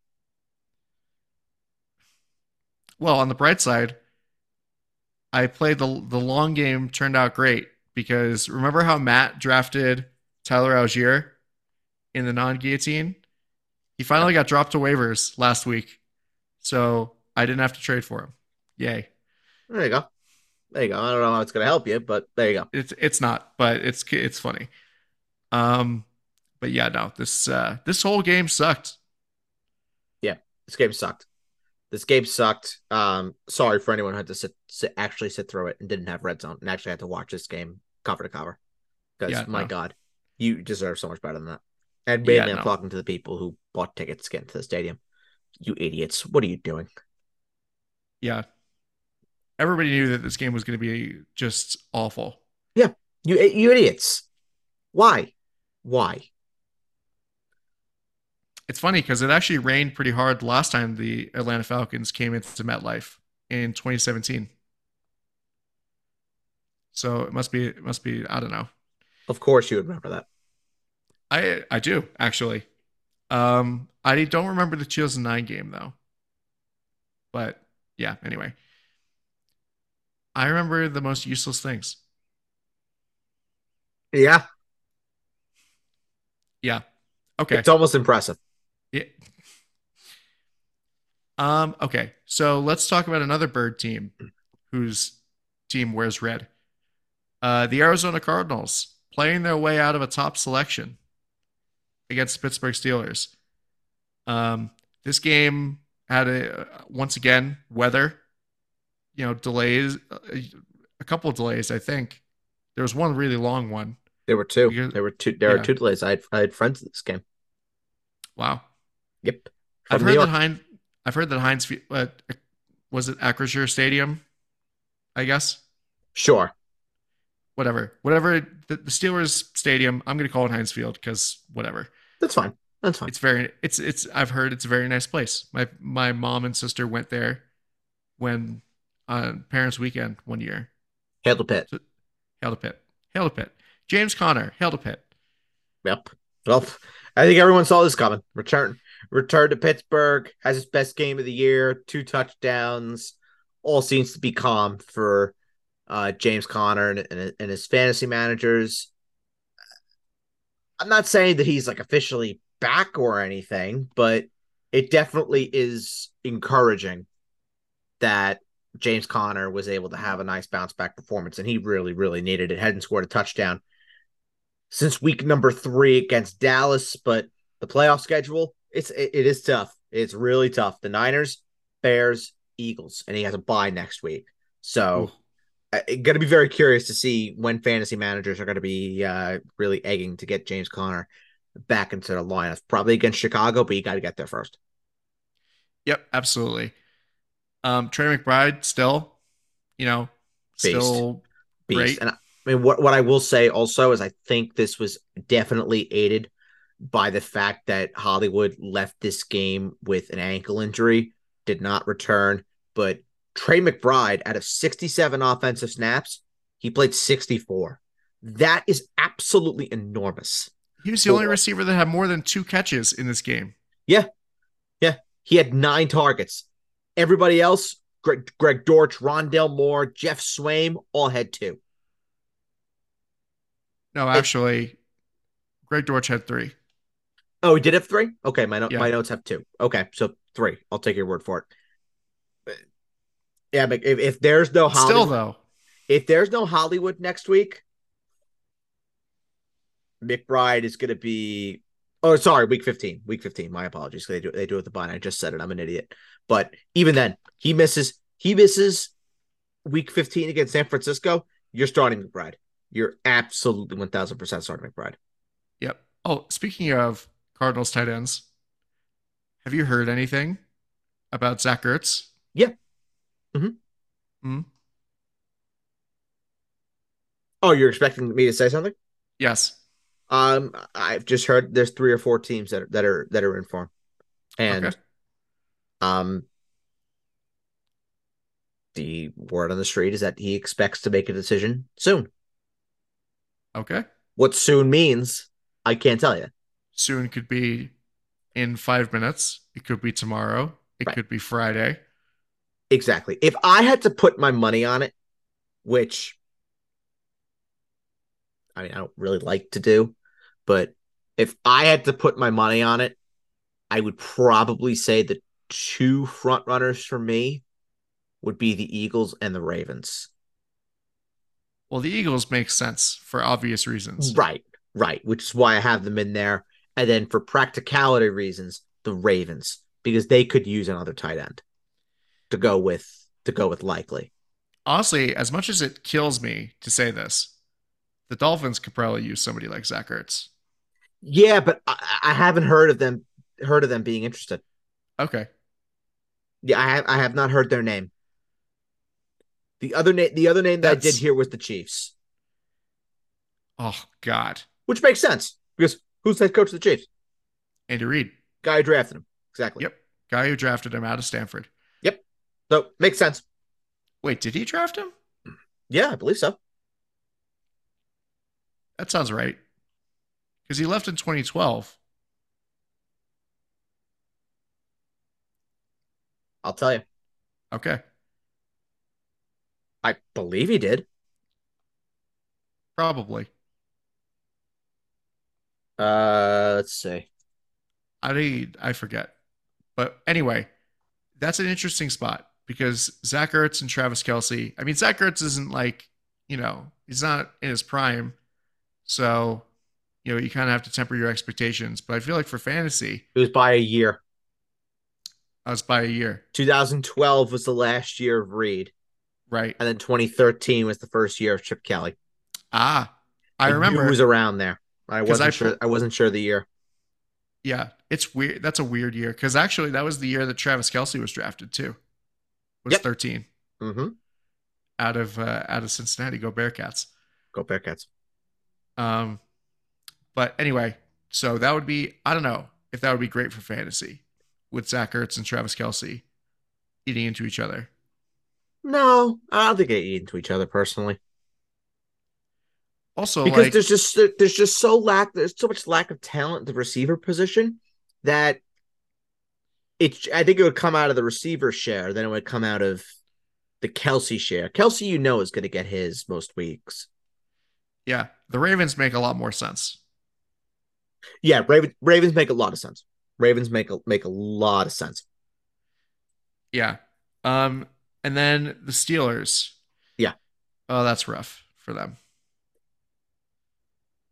Well, on the bright side, I played the the long game, turned out great, because remember how Matt drafted Tyler Algier in the non-guillotine? He finally got dropped to waivers last week, so I didn't have to trade for him. Yay. There you go. There you go. I don't know how it's going to help you, but there you go. It's it's not, but it's it's funny. Um, but yeah, no, this uh, this whole game sucked. Yeah, this game sucked. This game sucked. Um, sorry for anyone who had to sit, sit, actually sit through it and didn't have red zone and actually had to watch this game cover to cover. Because yeah, my no. God, you deserve so much better than that. And mainly yeah, I'm no. talking to the people who bought tickets to get into the stadium. You idiots! What are you doing? Yeah, everybody knew that this game was going to be just awful. Yeah, you you idiots! Why? Why? It's funny because it actually rained pretty hard last time the Atlanta Falcons came into MetLife in twenty seventeen. So it must be, it must be, I don't know. Of course you would remember that. I I do, actually. Um, I don't remember the two thousand nine game, though. But yeah, anyway. I remember the most useless things. Yeah. Yeah. Okay. It's almost impressive. Yeah. Um, okay, so let's talk about another bird team whose team wears red. Uh, the Arizona Cardinals playing their way out of a top selection against the Pittsburgh Steelers. Um, this game had a once again weather, you know, delays, a, a couple of delays. I think there was one really long one. There were two. Because, there were two. There yeah. are two delays. I had I had friends in this game. Wow. Yep. From I've heard that Heinz. I've heard that Heinz. Uh, was it Acrisure Stadium? I guess. Sure. Whatever. Whatever. The, the Steelers Stadium. I'm going to call it Heinz Field because whatever. That's fine. That's fine. It's very. It's it's. I've heard it's a very nice place. My my mom and sister went there when on uh, Parents' Weekend one year. Hail to Pitt. So, hail to Pitt. Hail to Pitt. James Conner, hail to Pitt. Yep. Well, I think everyone saw this coming. Return return to Pittsburgh, has his best game of the year, two touchdowns. All seems to be calm for uh, James Conner and, and, and his fantasy managers. I'm not saying that he's like officially back or anything, but it definitely is encouraging that James Conner was able to have a nice bounce back performance, and he really, really needed it. Hadn't scored a touchdown since week number three against Dallas, but the playoff schedule, it's it, it is tough. It's really tough. The Niners, Bears, Eagles, and he has a bye next week. So I'm going to be very curious to see when fantasy managers are going to be uh, really egging to get James Conner back into the lineup. Probably against Chicago, but you got to get there first. Yep, absolutely. Um, Trey McBride still, you know, Beast. still Beast. great. And I, I mean, what, what I will say also is I think this was definitely aided by the fact that Hollywood left this game with an ankle injury, did not return, but Trey McBride, out of sixty-seven offensive snaps, he played sixty-four. That is absolutely enormous. He was the only receiver that had more than two catches in this game. Yeah. Yeah. He had nine targets. Everybody else, Greg, Greg Dortch, Rondale Moore, Jeff Swaim, all had two. No, actually, it, Greg Dortch had three. Oh, he did have three? Okay, my, no- yeah. my notes have two. Okay, so three. I'll take your word for it. Yeah, but if, if there's no Hollywood... Still, though. If there's no Hollywood next week... McBride is going to be, oh, sorry, week fifteen. Week fifteen. My apologies. They do they do it with the bye. I just said it. I'm an idiot. But even then, he misses. He misses week fifteen against San Francisco. You're starting McBride. You're absolutely one thousand percent starting McBride. Yep. Oh, speaking of Cardinals tight ends, have you heard anything about Zach Ertz? Yeah. Mm-hmm. Mm-hmm. Oh, you're expecting me to say something? Yes. Um, I've just heard there's three or four teams that are, that are, that are in form, and, okay. um, the word on the street is that he expects to make a decision soon. Okay. What soon means, I can't tell you. Soon could be in five minutes. It could be tomorrow. It right. could be Friday. Exactly. If I had to put my money on it, which I mean, I don't really like to do. But if I had to put my money on it, I would probably say the two front runners for me would be the Eagles and the Ravens. Well, the Eagles make sense for obvious reasons. Right, right, which is why I have them in there. And then for practicality reasons, the Ravens, because they could use another tight end to go with to go with likely. Honestly, as much as it kills me to say this, the Dolphins could probably use somebody like Zach Ertz. Yeah, but I, I haven't heard of them heard of them being interested. Okay. Yeah, I have I have not heard their name. The other name the other name That's... that I did hear was the Chiefs. Oh God. Which makes sense because who's head coach of the Chiefs? Andy Reid. Guy who drafted him. Exactly. Yep. Guy who drafted him out of Stanford. Yep. So makes sense. Wait, did he draft him? Yeah, I believe so. That sounds right. Because he left in twenty twelve. I'll tell you. Okay. I believe he did. Probably. Uh, let's see. I need, I forget. But anyway, that's an interesting spot because Zach Ertz and Travis Kelce. I mean, Zach Ertz isn't like, you know, he's not in his prime. So, you know, you kind of have to temper your expectations. But I feel like for fantasy... It was by a year. I was by a year. twenty twelve was the last year of Reed. Right. And then twenty thirteen was the first year of Chip Kelly. Ah, I, I remember. It was around there. I wasn't I, sure. I wasn't sure the year. Yeah, it's weird. That's a weird year. Because actually, that was the year that Travis Kelce was drafted, too. Was yep. thirteen. Mm-hmm. Out of, uh, out of Cincinnati. Go Bearcats. Go Bearcats. Um, but anyway, so that would be, I don't know if that would be great for fantasy with Zach Ertz and Travis Kelce eating into each other. No, I don't think they eat into each other personally. Also, because like, there's just, there's just so lack, there's so much lack of talent at the receiver position that it, I think it would come out of the receiver share. Then it would come out of the Kelce share. Kelce, you know, is going to get his most weeks. Yeah, the Ravens make a lot more sense. Yeah, Raven, Ravens make a lot of sense. Ravens make a, make a lot of sense. Yeah. Um, and then the Steelers. Yeah. Oh, that's rough for them.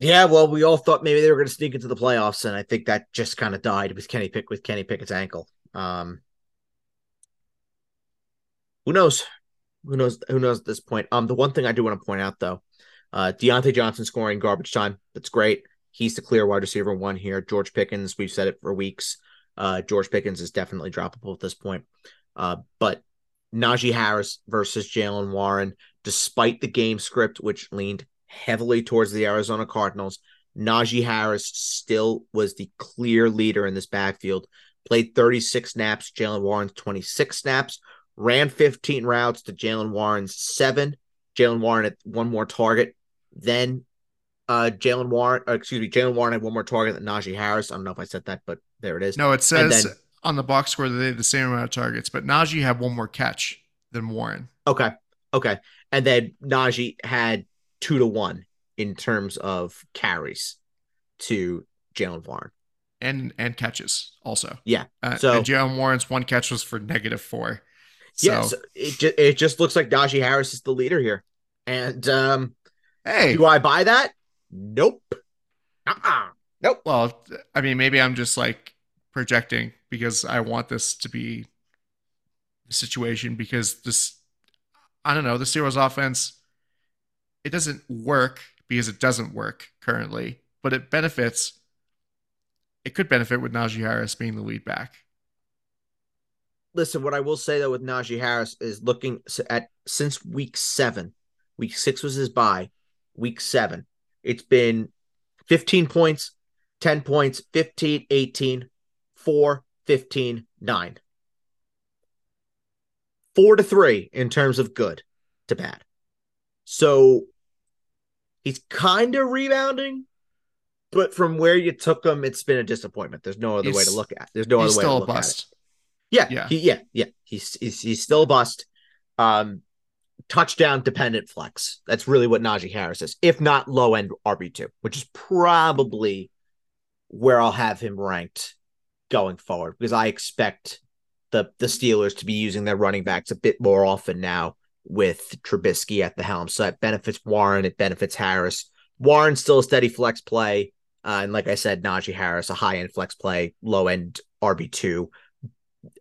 Yeah, well, we all thought maybe they were going to sneak into the playoffs, and I think that just kind of died with Kenny Pick with Kenny Pickett's ankle. Um, who knows? Who knows? Who knows at this point? Um, the one thing I do want to point out, though, Uh, Deontay Johnson scoring garbage time. That's great. He's the clear wide receiver one here. George Pickens, we've said it for weeks. Uh, George Pickens is definitely droppable at this point. Uh, but Najee Harris versus Jaylen Warren, despite the game script, which leaned heavily towards the Arizona Cardinals, Najee Harris still was the clear leader in this backfield. Played thirty-six snaps. Jaylen Warren's twenty-six snaps. ran fifteen routes to Jalen Warren's seven. Jalen Warren had one more target than uh, Jalen Warren. Excuse me, Jalen Warren had one more target than Najee Harris. I don't know if I said that, but there it is. No, it says then, on the box score that they had the same amount of targets, but Najee had one more catch than Warren. Okay, okay. And then Najee had two to one in terms of carries to Jalen Warren. And and catches also. Yeah. Uh, so Jalen Warren's one catch was for negative four. So. Yeah, so it, ju- it just looks like Najee Harris is the leader here. And um, hey, do I buy that? Nope. Uh-uh. Nope. Well, I mean, maybe I'm just like projecting because I want this to be the situation because this, I don't know, the Steelers offense, it doesn't work because it doesn't work currently, but it benefits. It could benefit with Najee Harris being the lead back. Listen, what I will say, though, with Najee Harris is looking at since week seven, week six was his bye, week seven, it's been fifteen points, ten points, fifteen, eighteen, four, fifteen, nine. Four to three in terms of good to bad. So he's kind of rebounding. But from where you took him, it's been a disappointment. There's no other he's, way to look at it. There's no other way to look at it. Yeah, yeah. He, yeah, yeah. He's, he's he's still a bust. Um, touchdown dependent flex. That's really what Najee Harris is, if not low end R B two, which is probably where I'll have him ranked going forward because I expect the the Steelers to be using their running backs a bit more often now with Trubisky at the helm. So it benefits Warren. It benefits Harris. Warren's still a steady flex play. Uh, and like I said, Najee Harris, a high-end flex play, low-end R B two.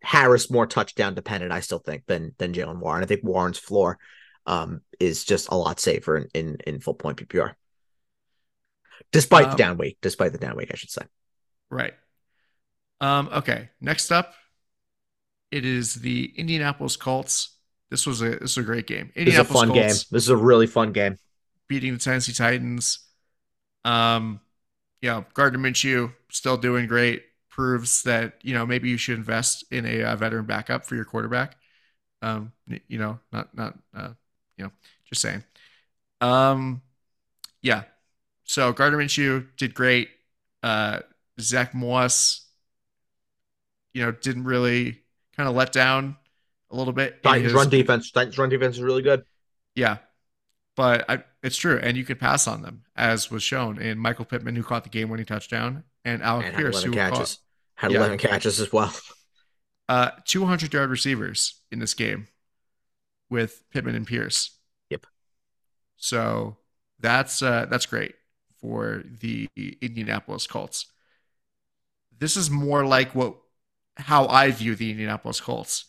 Harris more touchdown-dependent, I still think, than than Jalen Warren. I think Warren's floor um, is just a lot safer in, in, in full-point P P R. Despite um, the down week. Despite the down week, I should say. Right. Um, okay. Next up, it is the Indianapolis Colts. This was a, this was a great game. This is a fun Colts. game. This is a really fun game. Beating the Tennessee Titans. Um, you know, Gardner Minshew still doing great. Proves that, you know, maybe you should invest in a uh, veteran backup for your quarterback. Um, you know, not, not, uh, you know, just saying. Um, yeah. So Gardner Minshew did great. Uh, Zach Moss, you know, didn't really kind of let down a little bit. Titans his... run defense. Titans run defense is really good. Yeah. But I, it's true, and you could pass on them, as was shown in Michael Pittman, who caught the game-winning touchdown, and Alec and Pierce, who catches. caught had yeah, eleven catches as well. Uh, two hundred yard receivers in this game with Pittman and Pierce. Yep. So that's uh, that's great for the Indianapolis Colts. This is more like what how I view the Indianapolis Colts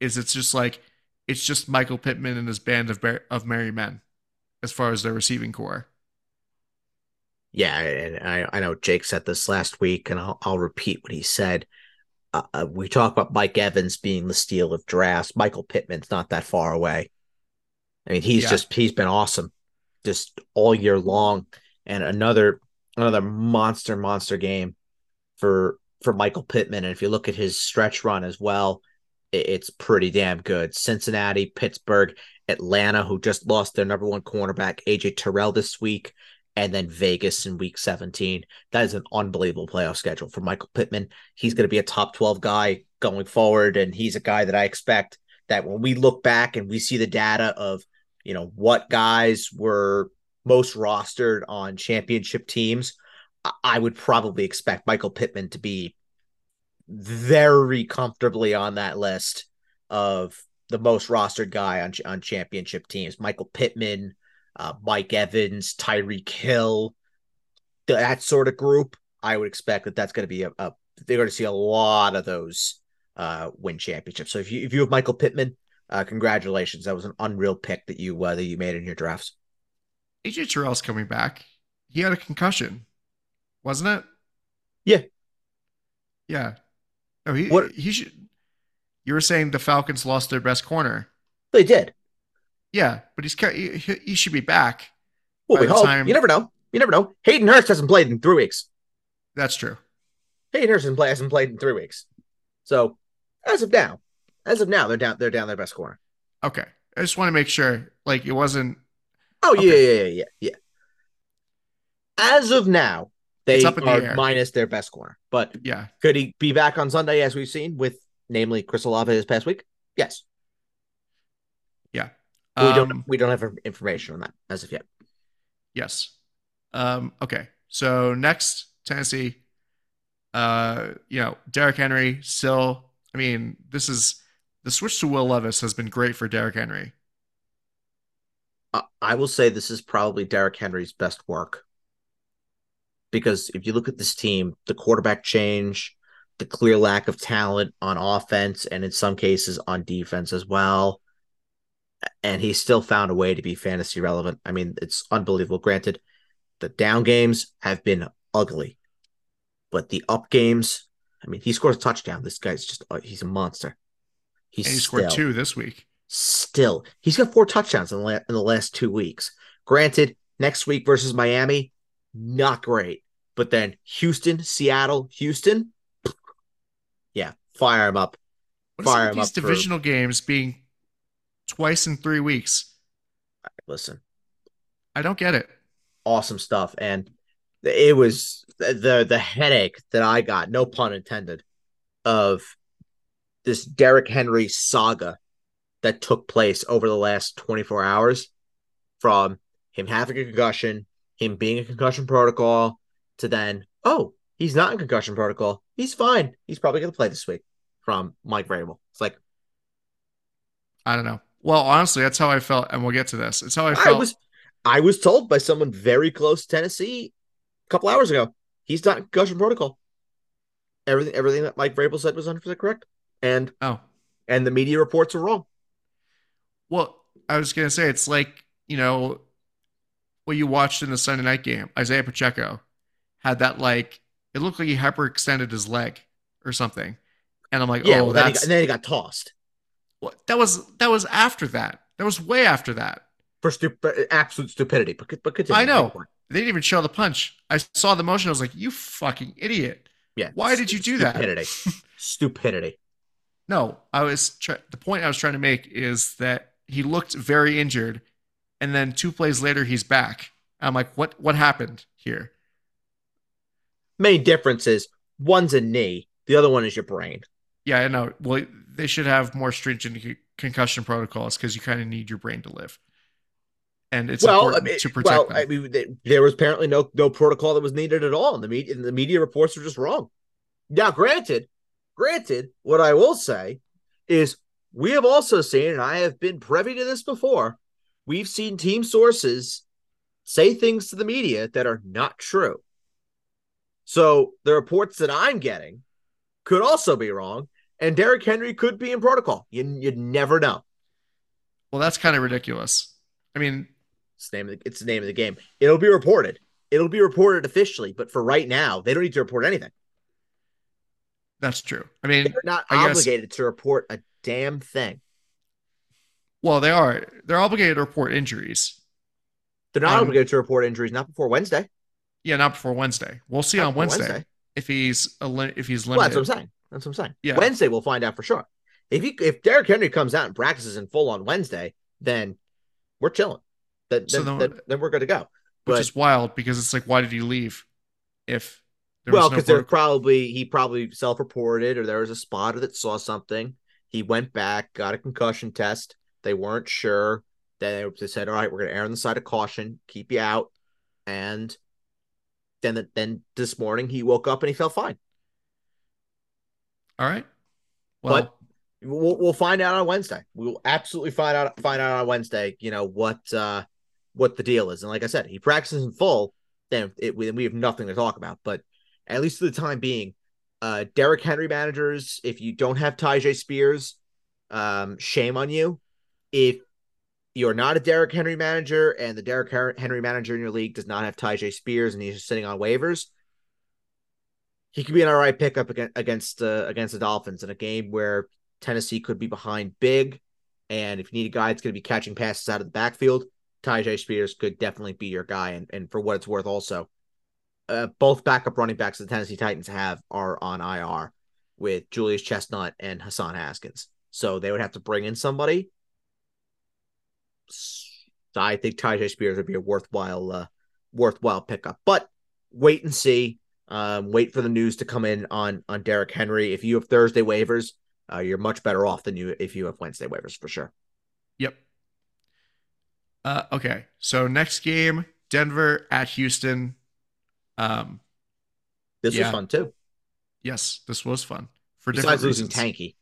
is it's just like it's just Michael Pittman and his band of of merry men. As far as their receiving core. Yeah, and I, I know Jake said this last week, and I'll, I'll repeat what he said. Uh, we talk about Mike Evans being the steal of drafts. Michael Pittman's not that far away. I mean, he's yeah. just he's been awesome just all year long, and another another monster monster game for for Michael Pittman. And if you look at his stretch run as well, it, it's pretty damn good. Cincinnati, Pittsburgh. Atlanta, who just lost their number one cornerback, A J Terrell, this week, and then Vegas in week seventeen. That is an unbelievable playoff schedule for Michael Pittman. He's going to be a top twelve guy going forward, and he's a guy that I expect that when we look back and we see the data of, you know, what guys were most rostered on championship teams, I would probably expect Michael Pittman to be very comfortably on that list of the most rostered guy on on championship teams. Michael Pittman, uh, Mike Evans, Tyreek Hill, that sort of group. I would expect that that's going to be a, a they're going to see a lot of those uh, win championships. So if you if you have Michael Pittman, uh, congratulations. That was an unreal pick that you uh, that you made in your drafts. A J Terrell's coming back. He had a concussion, wasn't it? Yeah, yeah. No, he what? he should. You were saying the Falcons lost their best corner. They did. Yeah, but he's he, he should be back. Well, we hope. Time... You never know. You never know. Hayden Hurst hasn't played in three weeks. That's true. Hayden Hurst hasn't played in three weeks. So as of now, As of now, they're down. They're down their best corner. Okay, I just want to make sure, like, it wasn't. Oh yeah, okay. yeah, yeah, yeah, yeah. As of now, they are the minus their best corner. But yeah, could he be back on Sunday, as we've seen with, namely, Chris Olave this past week? Yes. Yeah, um, we don't. We don't have information on that as of yet. Yes. Um, okay. So next, Tennessee. Uh, you know, Derrick Henry still. I mean, this is. The switch to Will Levis has been great for Derrick Henry. Uh, I will say this is probably Derrick Henry's best work. Because if you look at this team, the quarterback change, the clear lack of talent on offense, and in some cases on defense as well, and he still found a way to be fantasy relevant. I mean, it's unbelievable. Granted, the down games have been ugly, but the up games, I mean, he scores a touchdown. This guy's just, he's a monster. He's and he scored still, two this week. Still, he's got four touchdowns in the, la- in the last two weeks. Granted, next week versus Miami, not great. But then Houston, Seattle, Houston, yeah, fire him up. What fire is him these up divisional for... games being twice in three weeks? Listen, I don't get it. Awesome stuff, and it was the the headache that I got. No pun intended. Of this Derrick Henry saga that took place over the last twenty-four hours, from him having a concussion, him being in concussion protocol, to then, oh, he's not in concussion protocol. He's fine. He's probably going to play this week, from Mike Vrabel. It's like, I don't know. Well, honestly, that's how I felt. And we'll get to this. It's how I felt. I was, I was told by someone very close to Tennessee a couple hours ago, he's not in concussion protocol. Everything, everything that Mike Vrabel said was one hundred percent correct. And oh, and the media reports are wrong. Well, I was going to say, it's like, you know, what you watched in the Sunday night game. Isaiah Pacheco had that, like, it looked like he hyperextended his leg or something. And I'm like, yeah, oh, well, that's... Then he got, and then he got tossed. Well, that was that was after that. That was way after that. For stu- absolute stupidity. But, but continue. I know. They didn't even show the punch. I saw the motion. I was like, you fucking idiot. Yeah. Why st- did you do stupidity. that? Stupidity. Stupidity. No, I was try- the point I was trying to make is that he looked very injured, and then two plays later he's back. I'm like, what? What happened here? Main difference is one's a knee, the other one is your brain. Yeah, I know. Well, they should have more stringent c- concussion protocols, because you kind of need your brain to live, and it's well, important I mean, to protect. Well, them. I mean, they, there was apparently no no protocol that was needed at all, and the media the media reports are just wrong. Now, granted. Granted, what I will say is we have also seen, and I have been privy to this before, we've seen team sources say things to the media that are not true. So the reports that I'm getting could also be wrong, and Derrick Henry could be in protocol. You, you never know. Well, that's kind of ridiculous. I mean, it's the name of the, it's the name of the game. It'll be reported. It'll be reported officially, but for right now, they don't need to report anything. That's true. I mean, they're not I obligated guess, to report a damn thing. Well, they are. They're obligated to report injuries. They're not um, obligated to report injuries. Not before Wednesday. Yeah, not before Wednesday. We'll see not on Wednesday, Wednesday if he's if he's limited. Well, that's what I'm saying. That's what I'm saying. Yeah. Wednesday we'll find out for sure. If he if Derrick Henry comes out and practices in full on Wednesday, then we're chilling. Then so then, then, then we're good to go. Which but, is wild, because it's like, why did he leave? If There well, because no there probably he probably self-reported, or there was a spotter that saw something. He went back, got a concussion test. They weren't sure. Then they said, "All right, we're going to err on the side of caution, keep you out." And then, the, then this morning he woke up and he felt fine. All right. Well, but we'll we'll find out on Wednesday. We will absolutely find out find out on Wednesday. You know what uh, what the deal is. And like I said, he practices in full. Then it, we, we have nothing to talk about, but. At least for the time being, uh, Derrick Henry managers, if you don't have Tyjae Spears, um, shame on you. If you're not a Derrick Henry manager and the Derrick Henry manager in your league does not have Tyjae Spears and he's just sitting on waivers, he could be an all right pickup against uh, against the Dolphins in a game where Tennessee could be behind big. And if you need a guy that's going to be catching passes out of the backfield, Tyjae Spears could definitely be your guy. And, and for what it's worth also, Uh, both backup running backs the Tennessee Titans have are on I R with Julius Chestnut and Hassan Haskins. So they would have to bring in somebody. I think Tyjae Spears would be a worthwhile, uh, worthwhile pickup. But wait and see. Um, wait for the news to come in on on Derrick Henry. If you have Thursday waivers, uh, you're much better off than you if you have Wednesday waivers for sure. Yep. Uh, okay, so next game, Denver at Houston. Um, this yeah. was fun too. Yes, this was fun for Besides different reasons. Losing Tanky.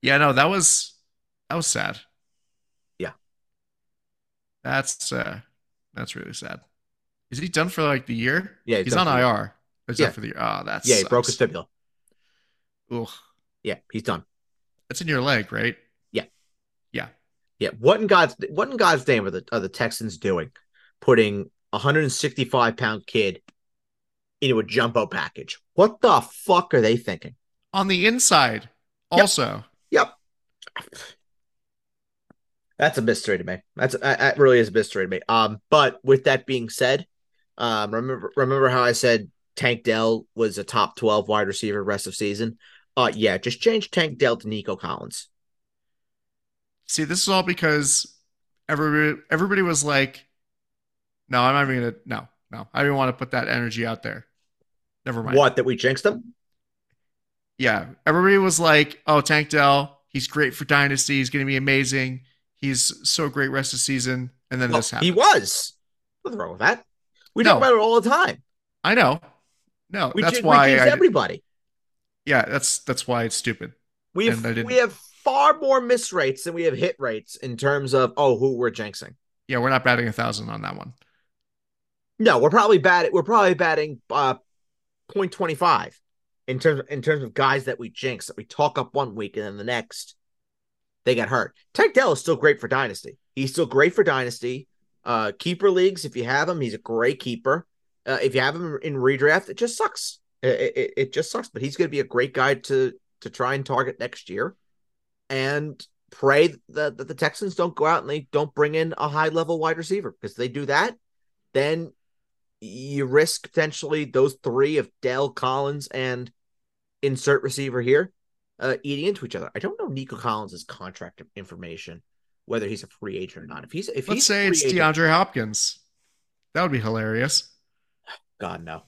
Yeah, no, that was that was sad. Yeah, that's uh, that's really sad. Is he done for like the year? Yeah, he's, he's on I R. Is yeah. that for the year? Oh, that's yeah. He sucks. Broke his fibula. Ugh. Yeah, he's done. That's in your leg, right? Yeah, yeah, yeah. What in God's what in God's name are the are the Texans doing? Putting a one hundred sixty-five pound kid into a jumbo package. What the fuck are they thinking? On the inside, yep. also. Yep. That's a mystery to me. That's that really is a mystery to me. Um, but with that being said, um, remember remember how I said Tank Dell was a top twelve wide receiver rest of season? Uh, yeah, just change Tank Dell to Nico Collins. See, this is all because everybody, everybody was like, no, I'm not even going to, no, no. I didn't want to put that energy out there. Never mind. What, that we jinxed them? Yeah. Everybody was like, oh, Tank Dell, he's great for Dynasty. He's going to be amazing. He's so great rest of season. And then well, this happened. He was. Nothing wrong with that. We no. talk about it all the time. I know. No, we that's jin- why. We jinx everybody. Yeah, that's that's why it's stupid. We have, we have far more miss rates than we have hit rates in terms of, oh, who we're jinxing. Yeah, we're not batting a thousand on that one. No, we're probably bad. We're probably batting uh, point two five in terms in terms of guys that we jinx, that we talk up one week and then the next they get hurt. Tank Dell is still great for Dynasty. He's still great for Dynasty. Uh, keeper leagues, if you have him, he's a great keeper. Uh, if you have him in redraft, it just sucks. It, it, it just sucks. But he's going to be a great guy to to try and target next year, and pray that, that the Texans don't go out and they don't bring in a high level wide receiver, because if they do that, then you risk potentially those three of Dell, Collins, and insert receiver here uh, eating into each other. I don't know Nico Collins' contract information, whether he's a free agent or not. If he's, if let's he's say it's agent, DeAndre Hopkins, that would be hilarious. God no,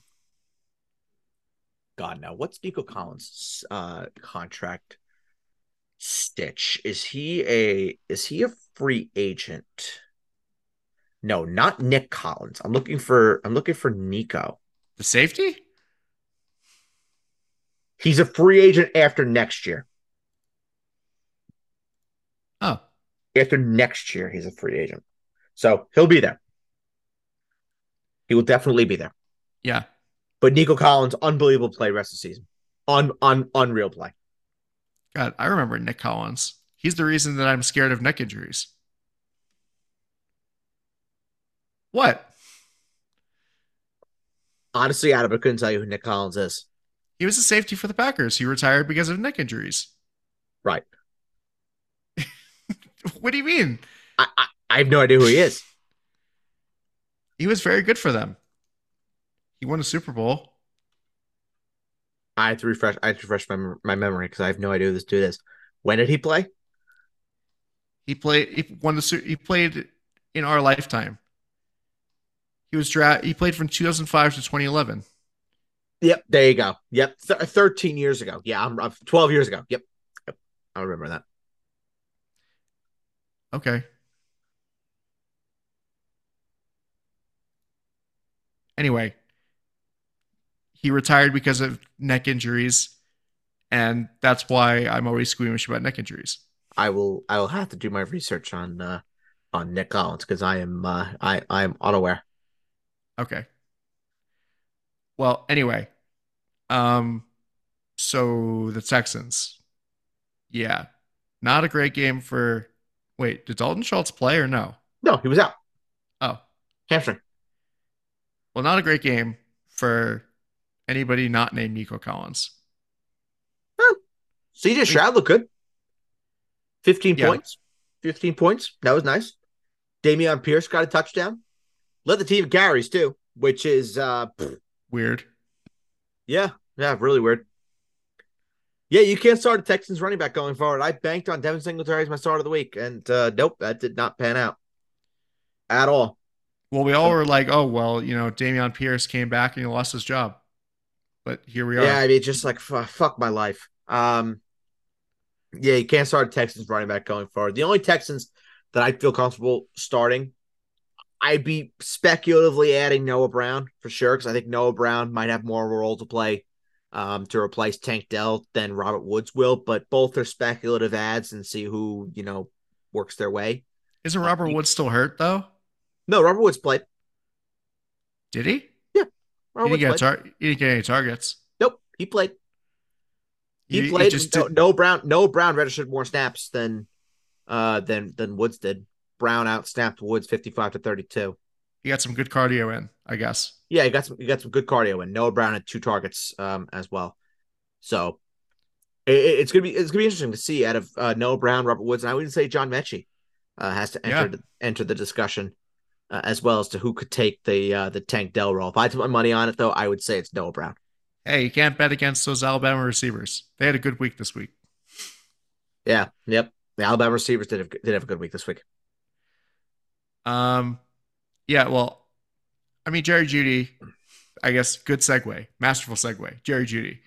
God no. What's Nico Collins' uh, contract stitch? Is he a is he a free agent? No, not Nick Collins. I'm looking for I'm looking for Nico. The safety? He's a free agent after next year. Oh. After next year, he's a free agent. So he'll be there. He will definitely be there. Yeah. But Nico Collins, unbelievable play rest of the season. Un, un, unreal play. God, I remember Nick Collins. He's the reason that I'm scared of neck injuries. What? Honestly, Adam, I couldn't tell you who Nick Collins is. He was a safety for the Packers. He retired because of neck injuries. Right. What do you mean? I, I, I have no idea who he is. He was very good for them. He won a Super Bowl. I have to refresh. I have to refresh my my memory because I have no idea who this dude is. When did he play? He played. He won the. He played in our lifetime. He was draft. He played from two thousand five to twenty eleven. Yep, there you go. Yep, Th- thirteen years ago. Yeah, I'm, I'm twelve years ago. Yep. yep, I remember that. Okay. Anyway, he retired because of neck injuries, and that's why I'm always squeamish about neck injuries. I will. I will have to do my research on uh, on Nick Collins because I am. Uh, I I am unaware. Okay. Well, anyway, um, so the Texans, yeah, not a great game for. Wait, did Dalton Schultz play or no? No, he was out. Oh, hamstring. Well, not a great game for anybody not named Nico Collins. Well, C J Stroud looked good. Fifteen yeah. points. Fifteen points. That was nice. Dameon Pierce got a touchdown. Led the team of carries too, which is uh, weird. Yeah, yeah, really weird. Yeah, you can't start a Texans running back going forward. I banked on Devin Singletary as my start of the week, and uh, nope, that did not pan out at all. Well, we all were like, oh, well, you know, Dameon Pierce came back and he lost his job. But here we are. Yeah, I mean, just like, f- fuck my life. Um, yeah, you can't start a Texans running back going forward. The only Texans that I feel comfortable starting, I'd be speculatively adding Noah Brown for sure, because I think Noah Brown might have more of a role to play um, to replace Tank Dell than Robert Woods will. But both are speculative ads and see who, you know, works their way. Isn't Robert Woods still hurt, though? No, Robert Woods played. Did he? Yeah. Robert he, didn't Woods tar- he didn't get any targets. Nope. He played. He, he played. He just no, no Brown No Brown registered more snaps than uh, than than Woods did. Brown out snapped Woods fifty-five to thirty-two. He got some good cardio in, I guess. Yeah, he got some he got some good cardio in. Noah Brown had two targets um, as well. So it, it's gonna be it's gonna be interesting to see out of uh, Noah Brown, Robert Woods, and I wouldn't say John Mechie uh, has to enter yeah. the, enter the discussion uh, as well as to who could take the uh, the Tank Dell role. If I put my money on it, though, I would say it's Noah Brown. Hey, you can't bet against those Alabama receivers. They had a good week this week. Yeah. Yep. The Alabama receivers did have, did have a good week this week. Um, yeah, well, I mean, Jerry Jeudy, I guess, good segue, masterful segue, Jerry Jeudy.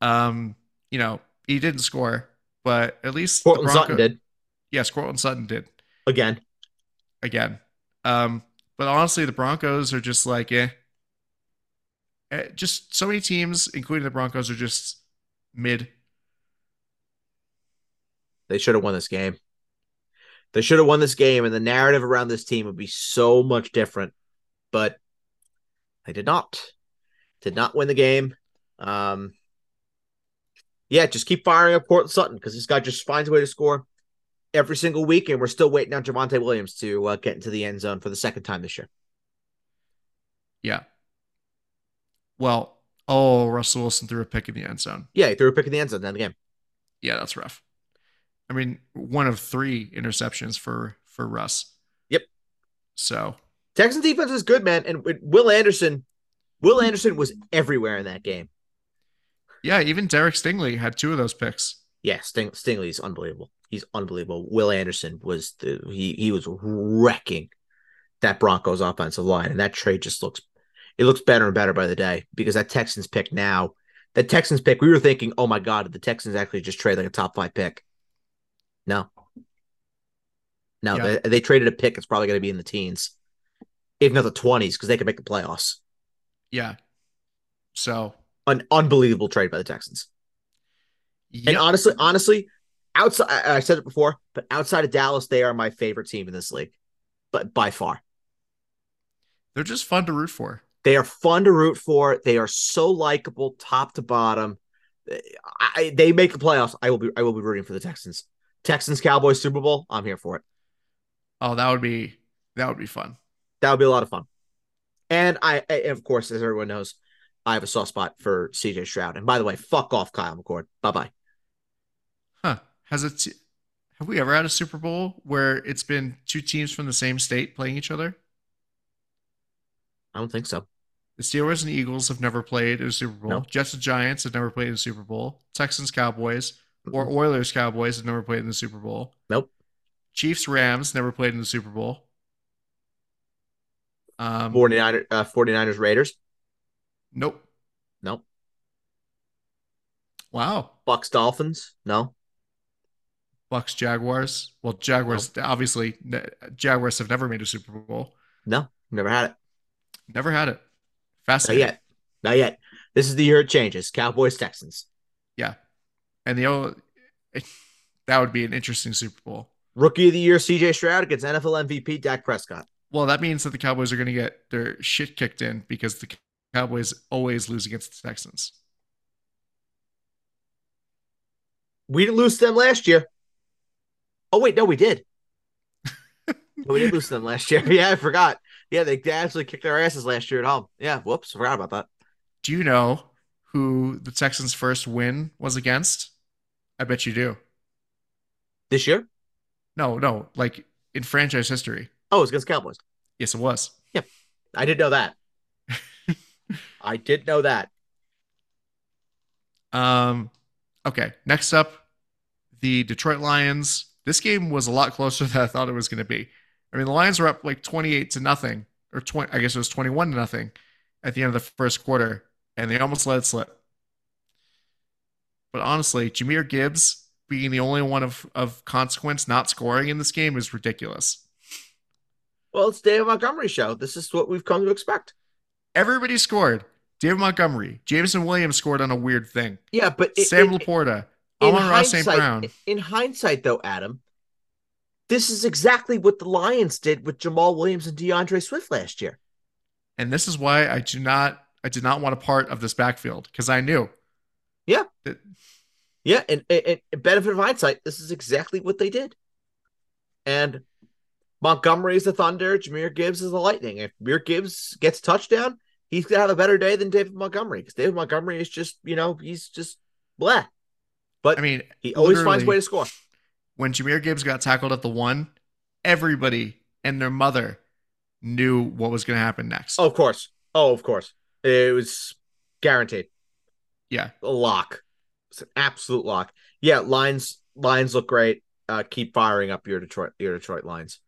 Um, you know, he didn't score, but at least Cortland Sutton did. Yes, Cortland Sutton did. Again. Again. Um, but honestly, the Broncos are just like, eh. Just so many teams, including the Broncos, are just mid. They should have won this game. They should have won this game, and the narrative around this team would be so much different. But they did not. Did not win the game. Um, yeah, just keep firing up Cortland Sutton, because this guy just finds a way to score every single week, and we're still waiting on Javonte Williams to uh, get into the end zone for the second time this year. Yeah. Well, oh, Russell Wilson threw a pick in the end zone. Yeah, he threw a pick in the end zone at the end of the game. Yeah, that's rough. I mean, one of three interceptions for, for Russ. Yep. So Texans defense is good, man. And Will Anderson, Will Anderson was everywhere in that game. Yeah. Even Derek Stingley had two of those picks. Yeah. Sting, Stingley is unbelievable. He's unbelievable. Will Anderson was the, he, he was wrecking that Broncos offensive line. And that trade just looks, it looks better and better by the day, because that Texans pick now, that Texans pick, we were thinking, oh my God, did the Texans actually just trade like a top five pick? No, no, yeah. they, they traded a pick that's probably going to be in the teens, if not the twenties, because they could make the playoffs. Yeah. So an unbelievable trade by the Texans. Yep. And honestly, honestly, outside, I said it before, but outside of Dallas, they are my favorite team in this league, but by far. They're just fun to root for. They are fun to root for. They are so likable top to bottom. I, they make the playoffs. I will be, I will be rooting for the Texans. Texans Cowboys Super Bowl, I'm here for it. Oh, that would be that would be fun. That would be a lot of fun. And I, I of course, as everyone knows, I have a soft spot for C J Stroud. And by the way, fuck off, Kyle McCord. Bye bye. Huh? Has it? Have we ever had a Super Bowl where it's been two teams from the same state playing each other? I don't think so. The Steelers and Eagles have never played in a Super Bowl. No. Jets and Giants have never played in a Super Bowl. Texans Cowboys. Or Oilers Cowboys have never played in the Super Bowl. Nope. Chiefs Rams never played in the Super Bowl. Um, forty-niners, uh, forty-niners Raiders. Nope. Nope. Wow. Bucks Dolphins. No. Bucks Jaguars. Well, Jaguars nope. obviously Jaguars have never made a Super Bowl. No, never had it. Never had it. Fascinating. Not yet. Not yet. This is the year it changes. Cowboys Texans. Yeah. And the old, that would be an interesting Super Bowl. Rookie of the year, C J Stroud against N F L M V P, Dak Prescott. Well, that means that the Cowboys are going to get their shit kicked in, because the Cowboys always lose against the Texans. We didn't lose to them last year. Oh, wait, no, we did. We did lose to them last year. Yeah, I forgot. Yeah, they actually kicked their asses last year at home. Yeah, whoops, forgot about that. Do you know who the Texans' first win was against? I bet you do. This year? No, no. Like in franchise history. Oh, it was against the Cowboys. Yes, it was. Yeah. I did know that. I did know that. Um, Okay, next up, the Detroit Lions. This game was a lot closer than I thought it was going to be. I mean, the Lions were up like twenty-eight to nothing, or twenty, I guess it was twenty-one to nothing at the end of the first quarter, and they almost let it slip. But honestly, Jahmyr Gibbs being the only one of, of consequence not scoring in this game is ridiculous. Well, it's David Montgomery's show. This is what we've come to expect. Everybody scored. David Montgomery, Jameson Williams scored on a weird thing. Yeah, but it, Sam it, Laporta, Amon-Ra Saint Brown. In hindsight, though, Adam, this is exactly what the Lions did with Jamal Williams and DeAndre Swift last year. And this is why I do not, I did not want a part of this backfield, because I knew. Yeah. That, yeah, and, and, and benefit of hindsight, this is exactly what they did. And Montgomery is the Thunder, Jahmyr Gibbs is the Lightning. If Jahmyr Gibbs gets touchdown, he's going to have a better day than David Montgomery, because David Montgomery is just, you know, he's just blah. But I mean, he always finds a way to score. When Jahmyr Gibbs got tackled at the one, everybody and their mother knew what was going to happen next. Oh, of course. Oh, of course. It was guaranteed. Yeah. A lock. It's an absolute lock. Yeah, Lions Lions look great. Uh, keep firing up your Detroit your Detroit Lions.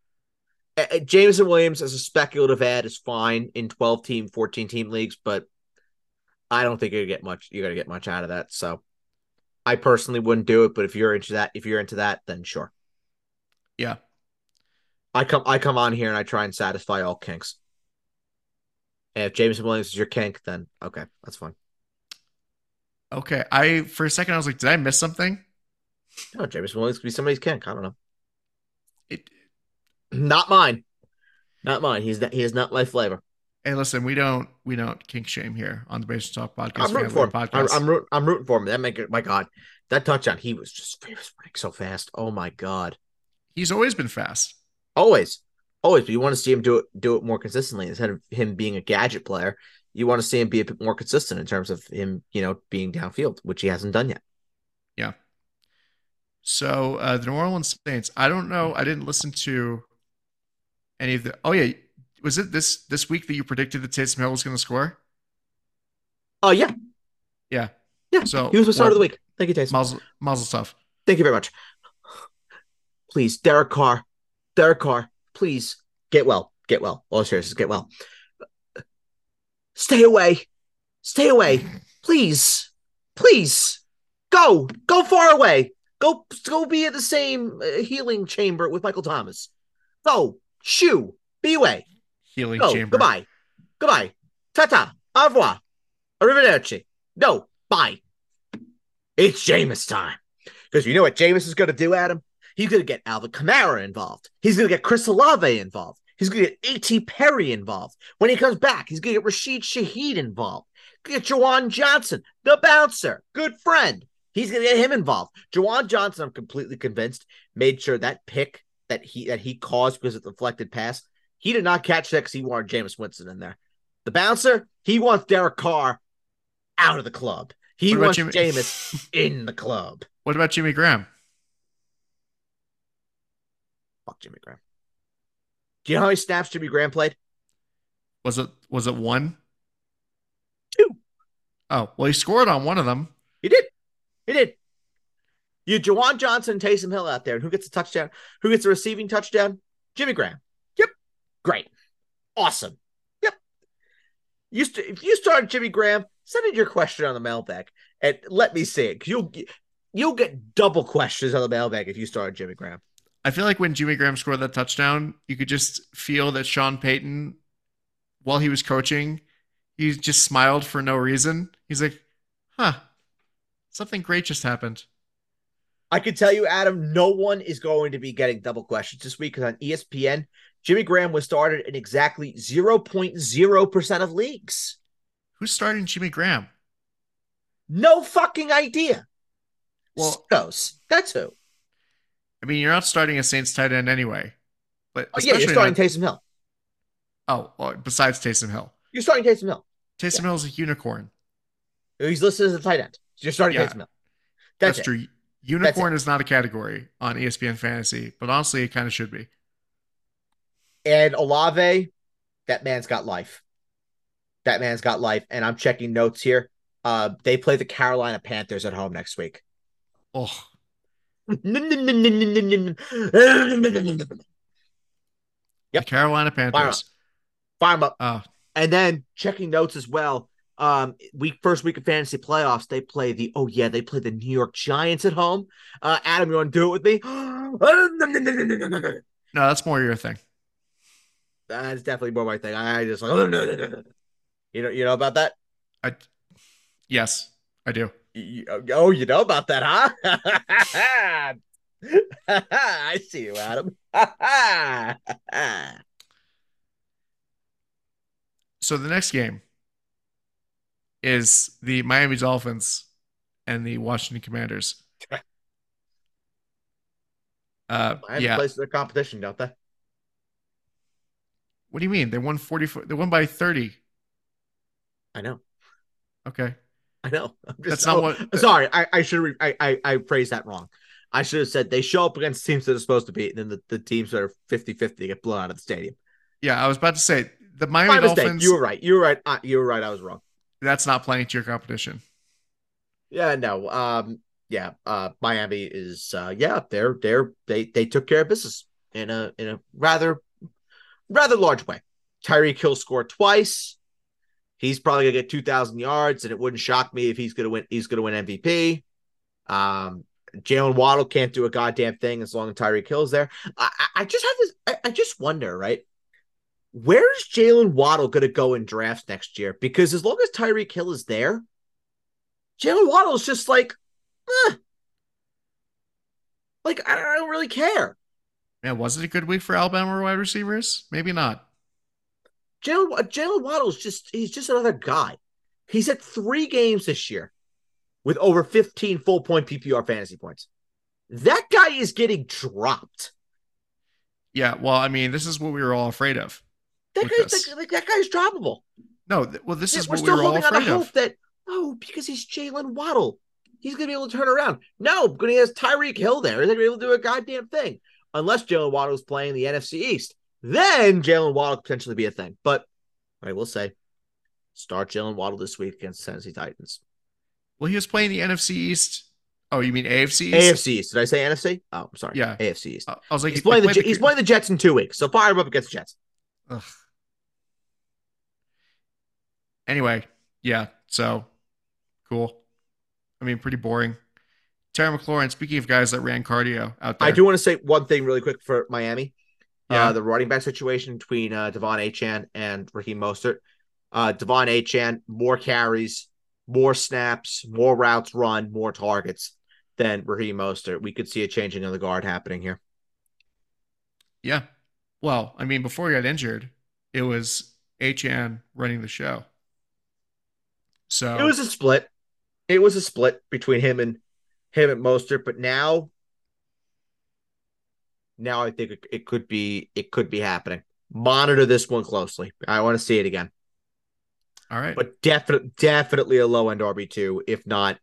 Uh, Jameson Williams as a speculative ad is fine in twelve team, fourteen team leagues, but I don't think you're going to get much you're going to get much out of that. So I personally wouldn't do it, but if you're into that, if you're into that, then sure. Yeah. I come I come on here and I try and satisfy all kinks. And if Jameson Williams is your kink, then okay, that's fine. Okay, I for a second I was like, did I miss something? No, Jameson Williams could be somebody's kink. I don't know. It not mine, not mine. He's not, he is not my flavor. Hey, listen, we don't we don't kink shame here on the Basement Talk podcast. I'm rooting for him. Podcast. I, I'm rooting. I'm rooting for him. That make it, my God, that touchdown. He was just he was running so fast. Oh my God, he's always been fast. Always, always. But you want to see him do it do it more consistently instead of him being a gadget player. You want to see him be a bit more consistent in terms of him, you know, being downfield, which he hasn't done yet. Yeah. So uh, the New Orleans Saints, I don't know. I didn't listen to any of the. Oh, yeah. Was it this this week that you predicted that Taysom Hill was going to score? Oh, uh, yeah. Yeah. Yeah. So he was the start well, of the week. Thank you, Taysom. Mazel, mazel stuff. Thank you very much. Please, Derek Carr. Derek Carr, please get well. Get well. All seriousness, get well. Stay away. Stay away. Please. Please. Go. Go far away. Go Go be at the same healing chamber with Michael Thomas. Go. Shoo. Be away. Healing go. Chamber. Goodbye. Goodbye. Ta-ta. Au revoir. Arrivederci. No. Bye. It's Jameis time. Because you know what Jameis is going to do, Adam? He's going to get Alvin Kamara involved. He's going to get Chris Olave involved. He's going to get A T. Perry involved. When he comes back, he's going to get Rashid Shaheed involved. Get Jawan Johnson, the bouncer, good friend. He's going to get him involved. Jawan Johnson, I'm completely convinced, made sure that pick that he that he caused because of the deflected pass, he did not catch that because he wanted Jameis Winston in there. The bouncer, he wants Derek Carr out of the club. He wants Jimmy- Jameis in the club. What about Jimmy Graham? Fuck Jimmy Graham. Do you know how many snaps Jimmy Graham played? Was it was it one? Two. Oh, well, he scored on one of them. He did. He did. You Jawan Johnson, Taysom Hill out there. And who gets a touchdown? Who gets a receiving touchdown? Jimmy Graham. Yep. Great. Awesome. Yep. You st- if you started Jimmy Graham, send in your question on the mailbag and let me see it. You'll, you'll get double questions on the mailbag if you started Jimmy Graham. I feel like when Jimmy Graham scored that touchdown, you could just feel that Sean Payton, while he was coaching, he just smiled for no reason. He's like, huh, something great just happened. I could tell you, Adam, no one is going to be getting double questions this week, because on E S P N, Jimmy Graham was started in exactly zero point zero percent of leagues. Who's starting Jimmy Graham? No fucking idea. Well, Stos, that's who. I mean, you're not starting a Saints tight end anyway. But oh, yeah, you're starting not... Taysom Hill. Oh, well, besides Taysom Hill. You're starting Taysom Hill. Taysom yeah. Hill is a unicorn. He's listed as a tight end. You're starting yeah. Taysom Hill. That's, That's true. Unicorn That's is not a category on E S P N Fantasy, but honestly, it kind of should be. And Olave, that man's got life. That man's got life. And I'm checking notes here. Uh, they play the Carolina Panthers at home next week. Oh. Yep. The Carolina Panthers. Fire them up. Uh, and then checking notes as well. Um, week first week of fantasy playoffs, they play the oh yeah, they play the New York Giants at home. Uh, Adam, you want to do it with me? No, that's more your thing. That's definitely more my thing. I just like you know you know about that. I yes, I do. You, oh, you know about that, huh? I see you, Adam. So the next game is the Miami Dolphins and the Washington Commanders. uh, Miami yeah. plays their competition, don't they? What do you mean? They won forty-four. They won by thirty. I know. Okay. I know. I'm just, That's not oh, what. The, sorry, I, I should. Re- I, I I phrased that wrong. I should have said they show up against teams that are supposed to beat, and then the, the teams that are fifty-fifty get blown out of the stadium. Yeah, I was about to say the Miami My Dolphins. Mistake. You were right. You were right. I, you were right. I was wrong. That's not playing to your competition. Yeah, no. Um, yeah. Uh, Miami is. Uh, yeah, they're they're they they took care of business in a in a rather rather large way. Tyreek Hill scored twice. He's probably gonna get two thousand yards, and it wouldn't shock me if he's gonna win. He's gonna win M V P. Um, Jalen Waddle can't do a goddamn thing as long as Tyreek Hill's there. I, I just have this. I, I just wonder, right? Where is Jalen Waddle gonna go in drafts next year? Because as long as Tyreek Hill is there, Jalen Waddle is just like, eh. like I don't, I don't really care. Yeah, was it a good week for Alabama wide receivers? Maybe not. Jalen Jalen Waddle's just he's just another guy. He's at three games this year with over fifteen full point P P R fantasy points. That guy is getting dropped. Yeah, well, I mean, this is what we were all afraid of. That guy's that, like, that guy's droppable. No, th- well, this yeah, is we're what still we were holding all on afraid to hope of. That oh, because he's Jalen Waddle, he's gonna be able to turn around. No, because he has Tyreek Hill there. He's not gonna be able to do a goddamn thing unless Jalen Waddle's playing the N F C East. Then Jalen Waddle could potentially be a thing. But I will say, start Jalen Waddle this week against the Tennessee Titans. Well, he was playing the N F C East. Oh, you mean A F C East? A F C East. Did I say N F C? Oh, I'm sorry. Yeah. A F C East. Uh, I was like, he's, he, playing, he the, the, he's playing the Jets in two weeks. So fire him up against the Jets. Ugh. Anyway, yeah. So, cool. I mean, pretty boring. Terry McLaurin, speaking of guys that ran cardio out there. I do want to say one thing really quick for Miami. Yeah. Uh, the running back situation between uh, Devon Achane and Raheem Mostert. Uh, Devon Achane, more carries, more snaps, more routes run, more targets than Raheem Mostert. We could see a changing of the guard happening here. Yeah. Well, I mean, before he got injured, it was Achane running the show. So it was a split. It was a split between him and him and Mostert, but now. Now I think it, it could be it could be happening. Monitor this one closely. I want to see it again. All right, but definitely definitely a low end R B two, if not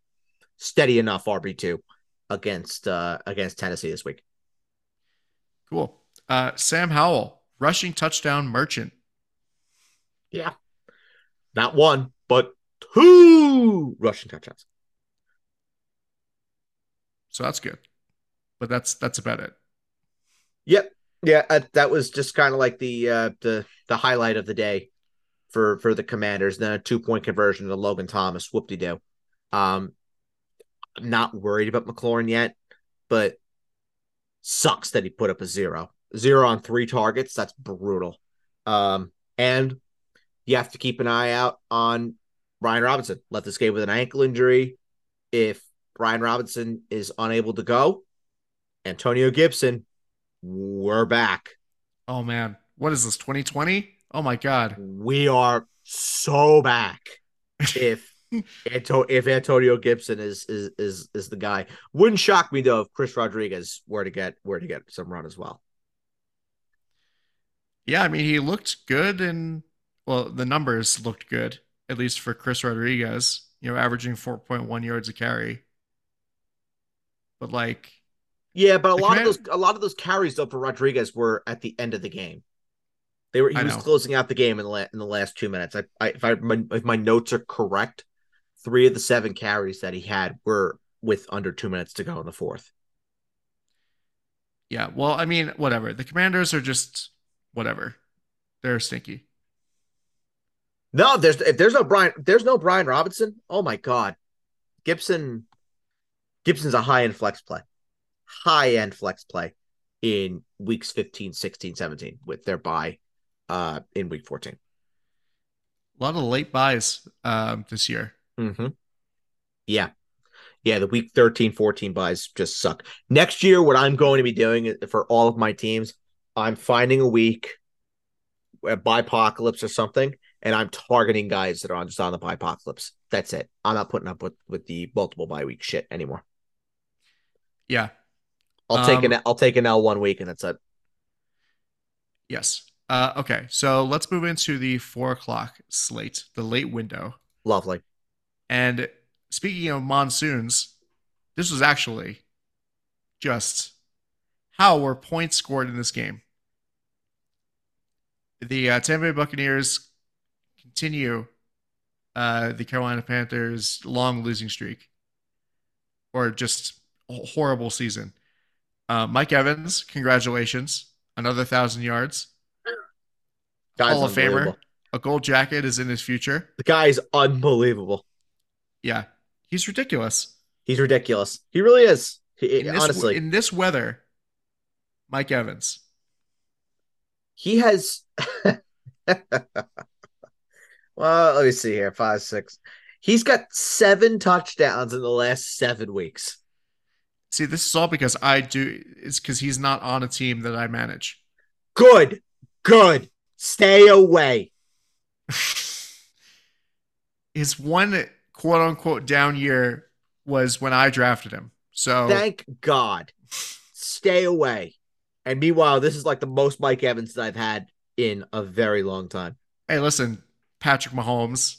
steady enough R B two against uh, against Tennessee this week. Cool. Uh, Sam Howell, rushing touchdown merchant. Yeah, not one but two rushing touchdowns. So that's good, but that's that's about it. Yep. Yeah, uh, that was just kind of like the uh, the the highlight of the day for for the Commanders. Then a two point conversion to Logan Thomas. Whoop-de-doo. Um, I'm not worried about McLaurin yet, but sucks that he put up a zero. Zero on three targets. That's brutal. Um, and you have to keep an eye out on Brian Robinson. Left this game with an ankle injury. If Brian Robinson is unable to go, Antonio Gibson. We're back. Oh, man. What is this, twenty twenty? Oh, my God. We are so back if Anto- if Antonio Gibson is, is is is the guy. Wouldn't shock me, though, if Chris Rodriguez were to get were to get some run as well. Yeah, I mean, he looked good, and, well, the numbers looked good, at least for Chris Rodriguez, you know, averaging four point one yards a carry. But, like... Yeah, but a the lot command- of those a lot of those carries though for Rodriguez were at the end of the game. They were he I was know. closing out the game in the la- in the last two minutes. I, I if I my, if my notes are correct, three of the seven carries that he had were with under two minutes to go in the fourth. Yeah, well, I mean, whatever. The Commanders are just whatever. They're stinky. No, there's if there's no Brian, there's no Brian Robinson. Oh my God, Gibson. Gibson's a high end flex play, high end flex play in weeks fifteen, sixteen, seventeen with their bye uh, in week fourteen. A lot of late buys um, this year. Mm-hmm. Yeah, yeah. The week thirteen, fourteen buys just suck. Next year, what I'm going to be doing for all of my teams, I'm finding a week, a bye-pocalypse or something. And I'm targeting guys that are on, just on the bye-pocalypse. That's it. I'm not putting up with, with the multiple bye-week shit anymore. Yeah. I'll um, take an I'll take an L one week, and that's it. Yes. Uh, okay, so let's move into the four o'clock slate, the late window. Lovely. And speaking of monsoons, this was actually just how were points scored in this game. The uh, Tampa Bay Buccaneers continue uh, the Carolina Panthers' long losing streak, or just horrible season. Uh, Mike Evans, congratulations. Another one thousand yards. Guy's Hall of Famer. A gold jacket is in his future. The guy is unbelievable. Yeah. He's ridiculous. He's ridiculous. He really is. He, in this, honestly. In this weather, Mike Evans. He has... Well, let me see here. Five, six. He's got seven touchdowns in the last seven weeks. See, this is all because I do... It's because he's not on a team that I manage. Good. Good. Stay away. His one quote unquote down year was when I drafted him. So thank God. Stay away. And meanwhile, this is like the most Mike Evans that I've had in a very long time. Hey, listen, Patrick Mahomes.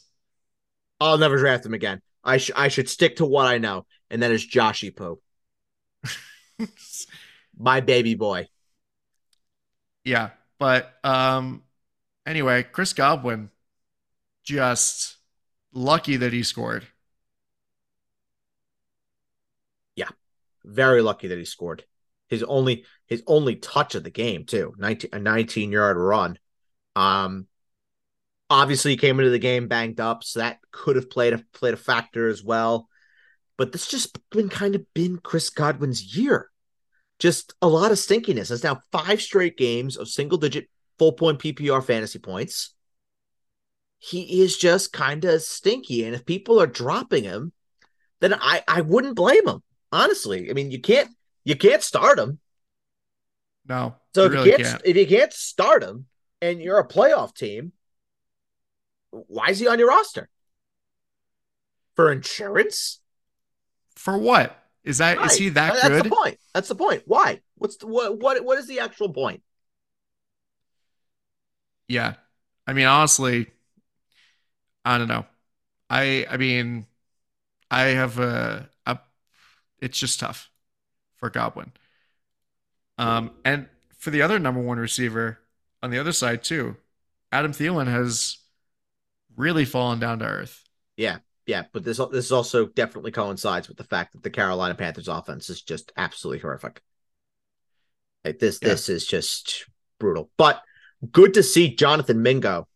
I'll never draft him again. I, sh- I should stick to what I know. And that is Joshy Poo. My baby boy. Yeah. But um, anyway, Chris Godwin, just lucky that he scored. Yeah, very lucky that he scored. His only his only touch of the game too, nineteen a nineteen yard run. Um, obviously he came into the game banged up, so that could have played a played a factor as well. But this just been kind of been Chris Godwin's year. Just a lot of stinkiness. It's now five straight games of single-digit full-point P P R fantasy points. He is just kind of stinky, and if people are dropping him, then I, I wouldn't blame him. Honestly, I mean, you can't you can't start him. No, so if you, really you can't, can't if you can't start him, and you're a playoff team, why is he on your roster? For insurance? For what? Is that right. Is he that That's good? That's the point. That's the point. Why? What's the, what what what is the actual point? Yeah, I mean, honestly, I don't know. I I mean, I have a, a it's just tough for Godwin. Um, and for the other number one receiver on the other side too, Adam Thielen has really fallen down to earth. Yeah. Yeah, but this this also definitely coincides with the fact that the Carolina Panthers offense is just absolutely horrific. Like this yeah. this is just brutal. But good to see Jonathan Mingo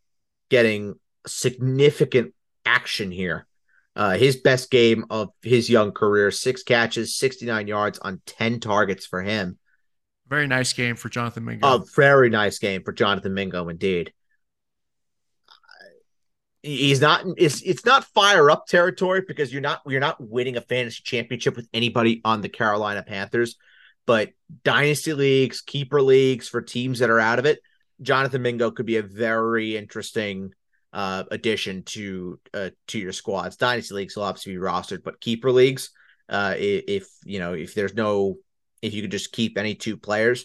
getting significant action here. Uh, his best game of his young career, six catches, sixty-nine yards on ten targets for him. Very nice game for Jonathan Mingo. A very nice game for Jonathan Mingo, indeed. He's not. It's it's not fire up territory because you're not you're not winning a fantasy championship with anybody on the Carolina Panthers, but dynasty leagues, keeper leagues for teams that are out of it, Jonathan Mingo could be a very interesting uh, addition to uh, to your squads. Dynasty leagues will obviously be rostered, but keeper leagues, uh, if you know if there's no if you could just keep any two players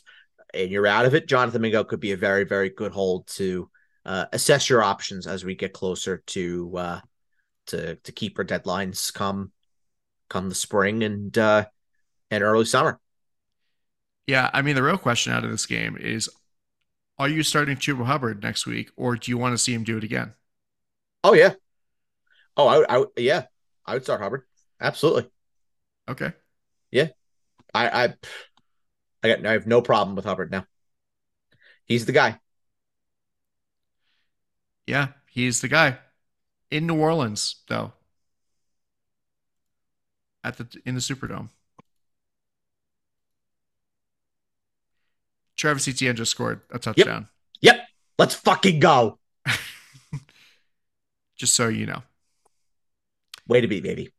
and you're out of it, Jonathan Mingo could be a very very good hold to. Uh, assess your options as we get closer to uh, to to keeper deadlines come come the spring and uh, and early summer. Yeah, I mean the real question out of this game is: are you starting Chuba Hubbard next week, or do you want to see him do it again? Oh yeah, oh I, I yeah I would start Hubbard absolutely. Okay. Yeah. I I I got I have no problem with Hubbard now. He's the guy. Yeah, he's the guy. In New Orleans, though. At the in the Superdome. Travis Etienne just scored a touchdown. Yep. yep. Let's fucking go. Just so you know. Way to be, baby.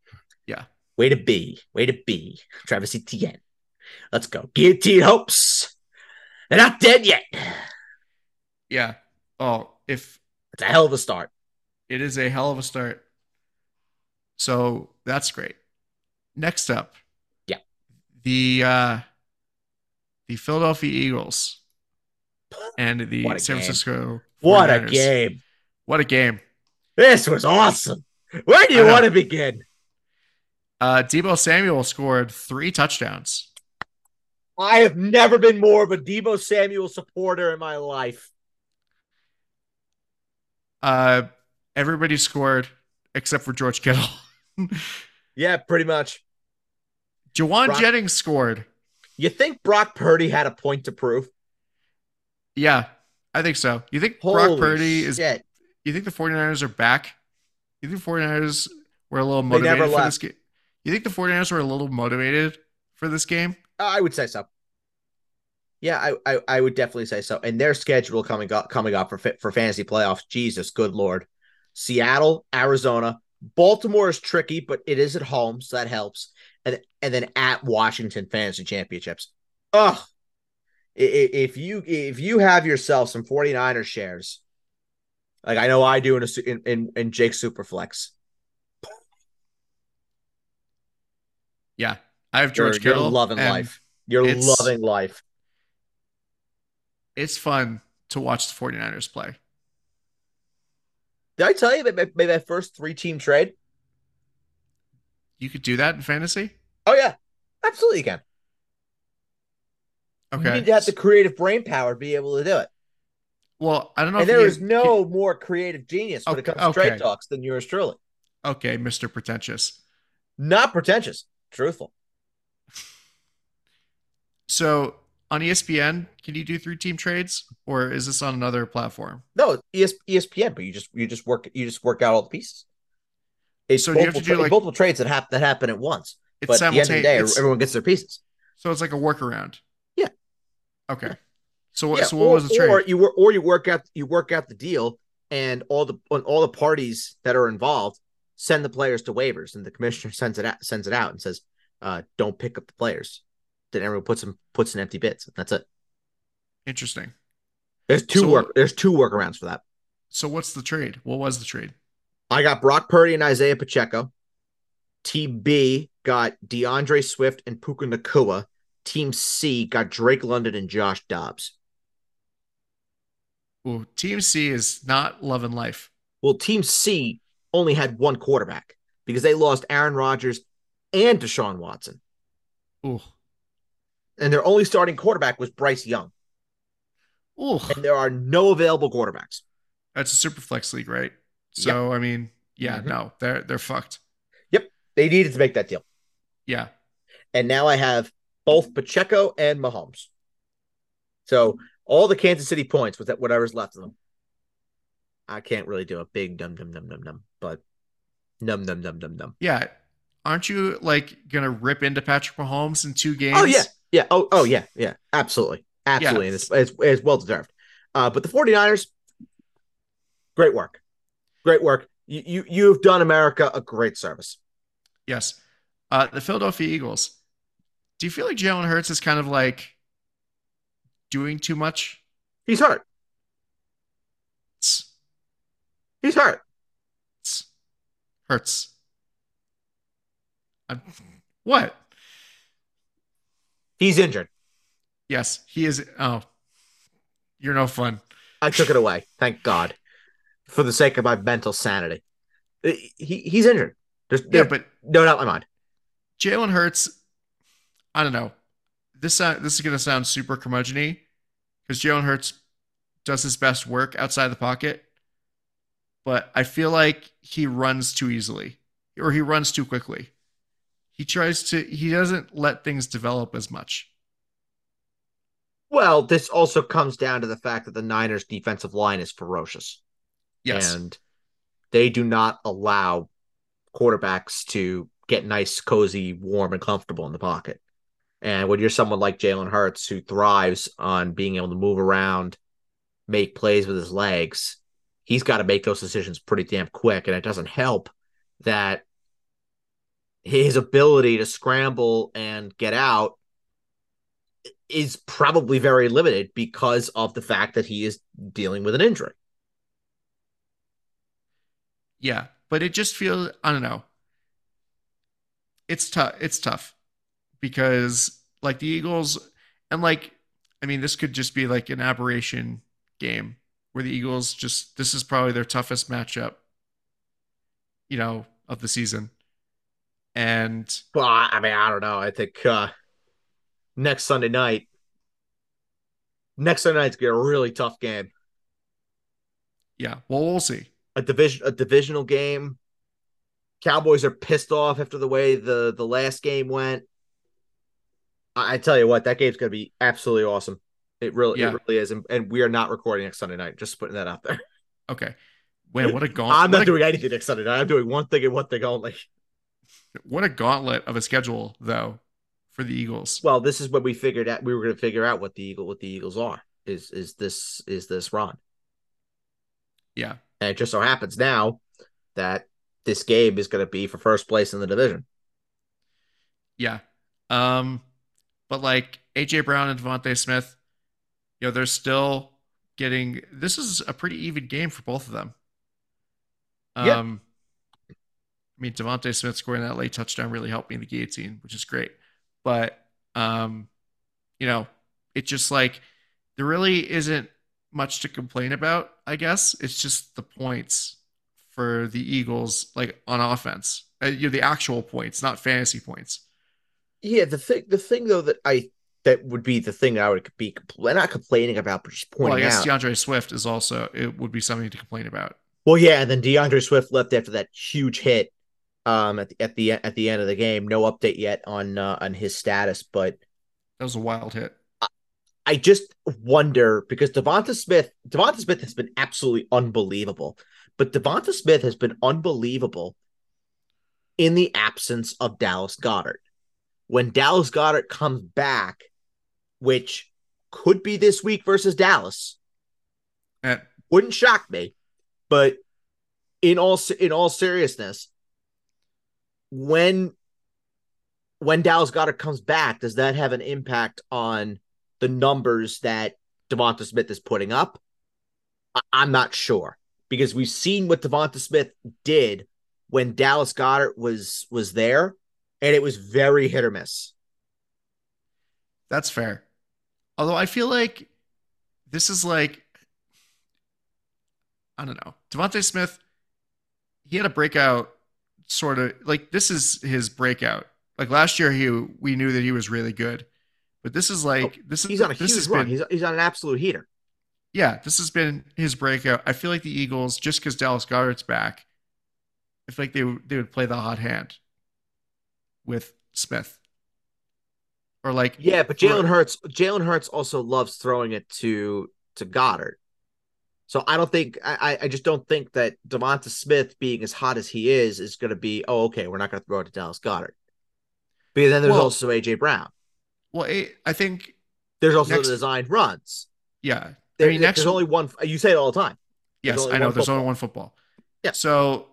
Yeah. Way to be. Way to be. Travis Etienne. Let's go. Guillotine hopes. They're not dead yet. Yeah. Oh, if... It's a hell of a start. It is a hell of a start. So that's great. Next up. Yeah. The... uh The Philadelphia Eagles and the San game. Francisco. What a game. What a game. This was awesome. Where do you want to begin? Uh, Deebo Samuel scored three touchdowns. I have never been more of a Deebo Samuel supporter in my life. Uh, everybody scored except for George Kittle. Yeah, pretty much. Jawan Rock- Jennings scored. You think Brock Purdy had a point to prove? Yeah, I think so. You think Holy Brock Purdy shit. is... You think the 49ers are back? You think the 49ers were a little motivated for left. this game? You think the 49ers were a little motivated for this game? Uh, I would say so. Yeah, I, I I would definitely say so. And their schedule coming up, coming up for, for fantasy playoffs, Jesus, good Lord. Seattle, Arizona. Baltimore is tricky, but it is at home, so that helps. And, and then at Washington Fantasy Championships. Ugh. If you if you have yourself some 49er shares, like I know I do in a, in, in, in Jake Superflex. Yeah. I have George Kittle. You're loving life. You're loving life. It's fun to watch the 49ers play. Did I tell you about my first three-team trade? You could do that in fantasy? Oh, yeah. Absolutely you can. Okay. You need to have the creative brain power to be able to do it. Well, I don't know. And if there you, is no you, more creative genius okay, when it comes to okay. trade talks than yours truly. Okay, Mister Pretentious. Not pretentious. Truthful. So, on E S P N, can you do three-team trades? Or is this on another platform? No, E S P N, but you just you just work you just work out all the pieces. It's so multiple, you have to do tra- like, multiple trades that happen that happen at once. It's but at the end of the day, everyone gets their pieces. So it's like a workaround. Yeah. Okay. So, yeah, so what or, was the trade? Or you were, or you work out you work out the deal, and all the all the parties that are involved send the players to waivers, and the commissioner sends it out, sends it out and says, uh, "Don't pick up the players." Then everyone puts them puts in empty bits, and that's it. Interesting. There's two so, work. There's two workarounds for that. So what's the trade? What was the trade? I got Brock Purdy and Isaiah Pacheco. T B got DeAndre Swift and Puka Nacua. Team C got Drake London and Josh Dobbs. Well, Team C is not loving life. Well, Team C only had one quarterback because they lost Aaron Rodgers and Deshaun Watson. Ooh. And their only starting quarterback was Bryce Young. Ooh. And there are no available quarterbacks. That's a super flex league, right? So, yep. I mean, yeah, mm-hmm. no, they're they're fucked. Yep. They needed to make that deal. Yeah. And now I have both Pacheco and Mahomes. So all the Kansas City points with that whatever's left of them. I can't really do a big num num num num num, but num num num num num. Yeah. Aren't you like gonna rip into Patrick Mahomes in two games? Oh yeah, yeah. Oh, oh yeah, yeah. Absolutely. Absolutely. Yeah. And it's, it's, it's well deserved. Uh, but the 49ers, great work. Great work. You, you, you've done America a great service. Yes. Uh, the Philadelphia Eagles. Do you feel like Jalen Hurts is kind of like doing too much? He's hurt. It's, He's hurt. It's, hurts. I'm, what? He's injured. Yes, he is. Oh, you're no fun. I took it away. Thank God. For the sake of my mental sanity, he he's injured. There's, yeah, there's but no doubt in my mind. Jalen Hurts, I don't know. This uh, this is gonna sound super curmudgeon-y because Jalen Hurts does his best work outside the pocket, but I feel like he runs too easily or he runs too quickly. he tries to, he doesn't let things develop as much. Well, this also comes down to the fact that the Niners' defensive line is ferocious. Yes. And they do not allow quarterbacks to get nice, cozy, warm, and comfortable in the pocket. And when you're someone like Jalen Hurts, who thrives on being able to move around, make plays with his legs, he's got to make those decisions pretty damn quick. And it doesn't help that his ability to scramble and get out is probably very limited because of the fact that he is dealing with an injury. Yeah, but it just feels, I don't know. It's tough. It's tough because like the Eagles and like, I mean, this could just be like an aberration game where the Eagles just, this is probably their toughest matchup, you know, of the season. And well, I mean, I don't know. I think, uh, Next Sunday night. Next Sunday night's gonna be a really tough game. Yeah, well, we'll see. A division, a divisional game. Cowboys are pissed off after the way the, the last game went. I, I tell you what, that game's gonna be absolutely awesome. It really, yeah. it really is. And, and we are not recording next Sunday night. Just putting that out there. Okay. Man, what a gauntlet! I'm not doing a... anything next Sunday night. I'm doing one thing and one thing only. What a gauntlet of a schedule, though. For the Eagles. Well, this is what we figured out. We were going to figure out what the Eagle, what the Eagles are. Is is this is this run? Yeah, and it just so happens now that this game is going to be for first place in the division. Yeah, um, but like A J Brown and Devontae Smith, you know, they're still getting. This is a pretty even game for both of them. Um, yeah. I mean, Devontae Smith scoring that late touchdown really helped me in the guillotine, which is great. But, um, you know, it's just like there really isn't much to complain about, I guess. It's just the points for the Eagles, like on offense, uh, you know, the actual points, not fantasy points. Yeah. The thing, the thing though, that I, that would be the thing I would be compl- not complaining about, but just pointing out. Well, I guess out. DeAndre Swift is also, it would be something to complain about. Well, yeah. And then DeAndre Swift left after that huge hit. Um, at the, at the at the end of the game, no update yet on uh, on his status, but that was a wild hit. I, I just wonder because Devonta Smith, Devonta Smith has been absolutely unbelievable, but Devonta Smith has been unbelievable in the absence of Dallas Goedert. When Dallas Goedert comes back, which could be this week versus Dallas, uh, wouldn't shock me. But in all in all seriousness. When when Dallas Goedert comes back, does that have an impact on the numbers that Devonta Smith is putting up? I, I'm not sure because we've seen what Devonta Smith did when Dallas Goedert was was there, and it was very hit or miss. That's fair. Although I feel like this is like, I don't know, Devonta Smith, he had a breakout. Sort of like this is his breakout. Like last year, he we knew that he was really good, but this is like this is he's on a huge run. Been, he's he's on an absolute heater. Yeah, this has been his breakout. I feel like the Eagles, just because Dallas Goedert's back, I feel like they they would play the hot hand with Smith, or like yeah. But Jalen Hurts, Jalen Hurts also loves throwing it to to Goddard. So I don't think I, I just don't think that Devonta Smith being as hot as he is is going to be oh okay we're not going to throw it to Dallas Goedert because then there's well, also A J Brown. Well, I think there's also next, the designed runs. Yeah, there, I mean, next, there's only one. You say it all the time. Yes, I know. There's only one football. Yeah. So